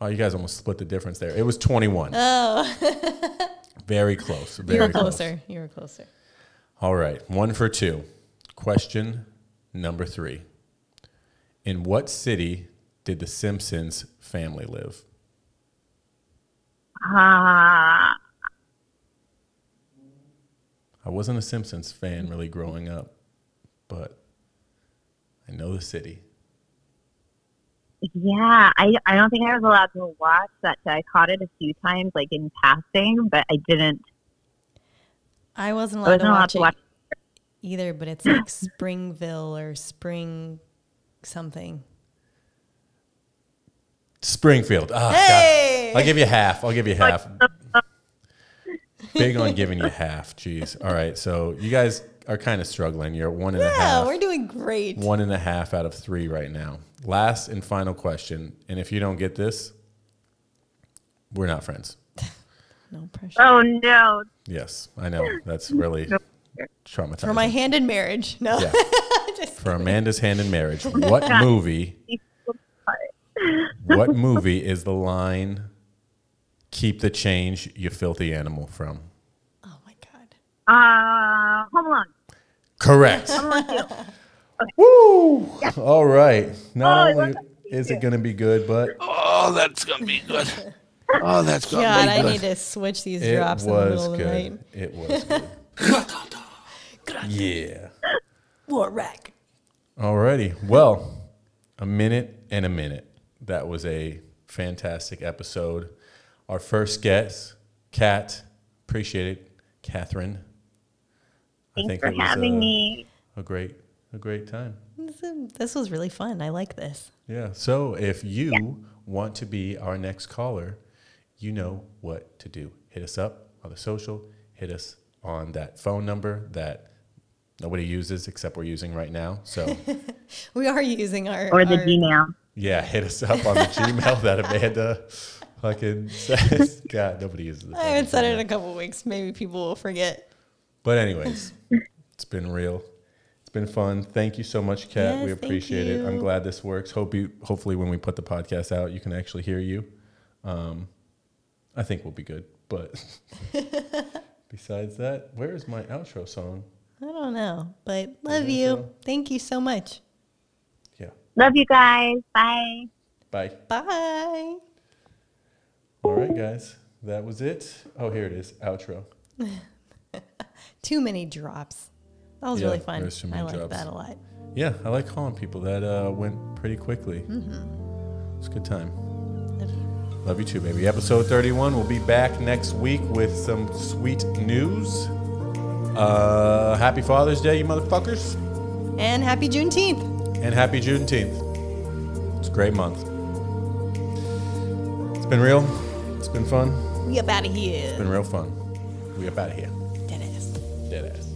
Oh, you guys almost split the difference there. It was 21. Oh. Very close. You were closer. All right, 1 for 2. Question number 3. In what city did the Simpsons family live? I wasn't a Simpsons fan really growing up, but I know the city. Yeah, I don't think I was allowed to watch that show. I caught it a few times, like in passing, but I didn't. I wasn't allowed to watch it either, but it's like Springville or Spring something. Springfield. Oh, hey! God. I'll give you half. Big on giving you half. Jeez. All right. So you guys are kind of struggling. You're one and a half. Yeah, we're doing great. 1.5 out of 3 right now. Last and final question. And if you don't get this, we're not friends. No pressure. Oh, no. Yes, I know. That's really traumatizing. For my hand in marriage. No. Yeah. For Amanda's hand in marriage. What movie is the line, "Keep the change, you filthy animal," from? Oh, my God. Home Alone. Correct. Home Alone 2. Okay. Woo! Yeah. All right. Not only is it going to be good, but... Oh, that's going to be good. Oh, that's going to be good. God, I need to switch these drops in the middle of the night. It was good. Yeah. Warrack. All righty. Well, a minute. That was a fantastic episode. Our first guest, Kat, appreciate it, Catherine. Thanks for having me. A great time. This was really fun. I like this. Yeah. So if you want to be our next caller, you know what to do. Hit us up on the social. Hit us on that phone number that nobody uses except we're using right now. So we are using our Gmail. Yeah, hit us up on the Gmail that Amanda fucking says. God, nobody uses it. I haven't said it in a couple of weeks. Maybe people will forget. But anyways, it's been real. It's been fun. Thank you so much, Kat. Yes, we appreciate it. I'm glad this works. Hopefully when we put the podcast out, you can actually hear you. I think we'll be good. But besides that, where is my outro song? I don't know. But love you. So. Thank you so much. Love you guys. Bye. Bye. Bye. All right, guys. That was it. Oh, here it is. Outro. Too many drops. That was really fun. I like that a lot. Yeah, I like calling people. That went pretty quickly. Mm-hmm. It's a good time. Love you too, baby. Episode 31. We'll be back next week with some sweet news. Happy Father's Day, you motherfuckers. And happy Juneteenth. And happy Juneteenth. It's a great month. It's been real. It's been fun. We up out of here. It's been real fun. We up out of here. Deadass. Deadass.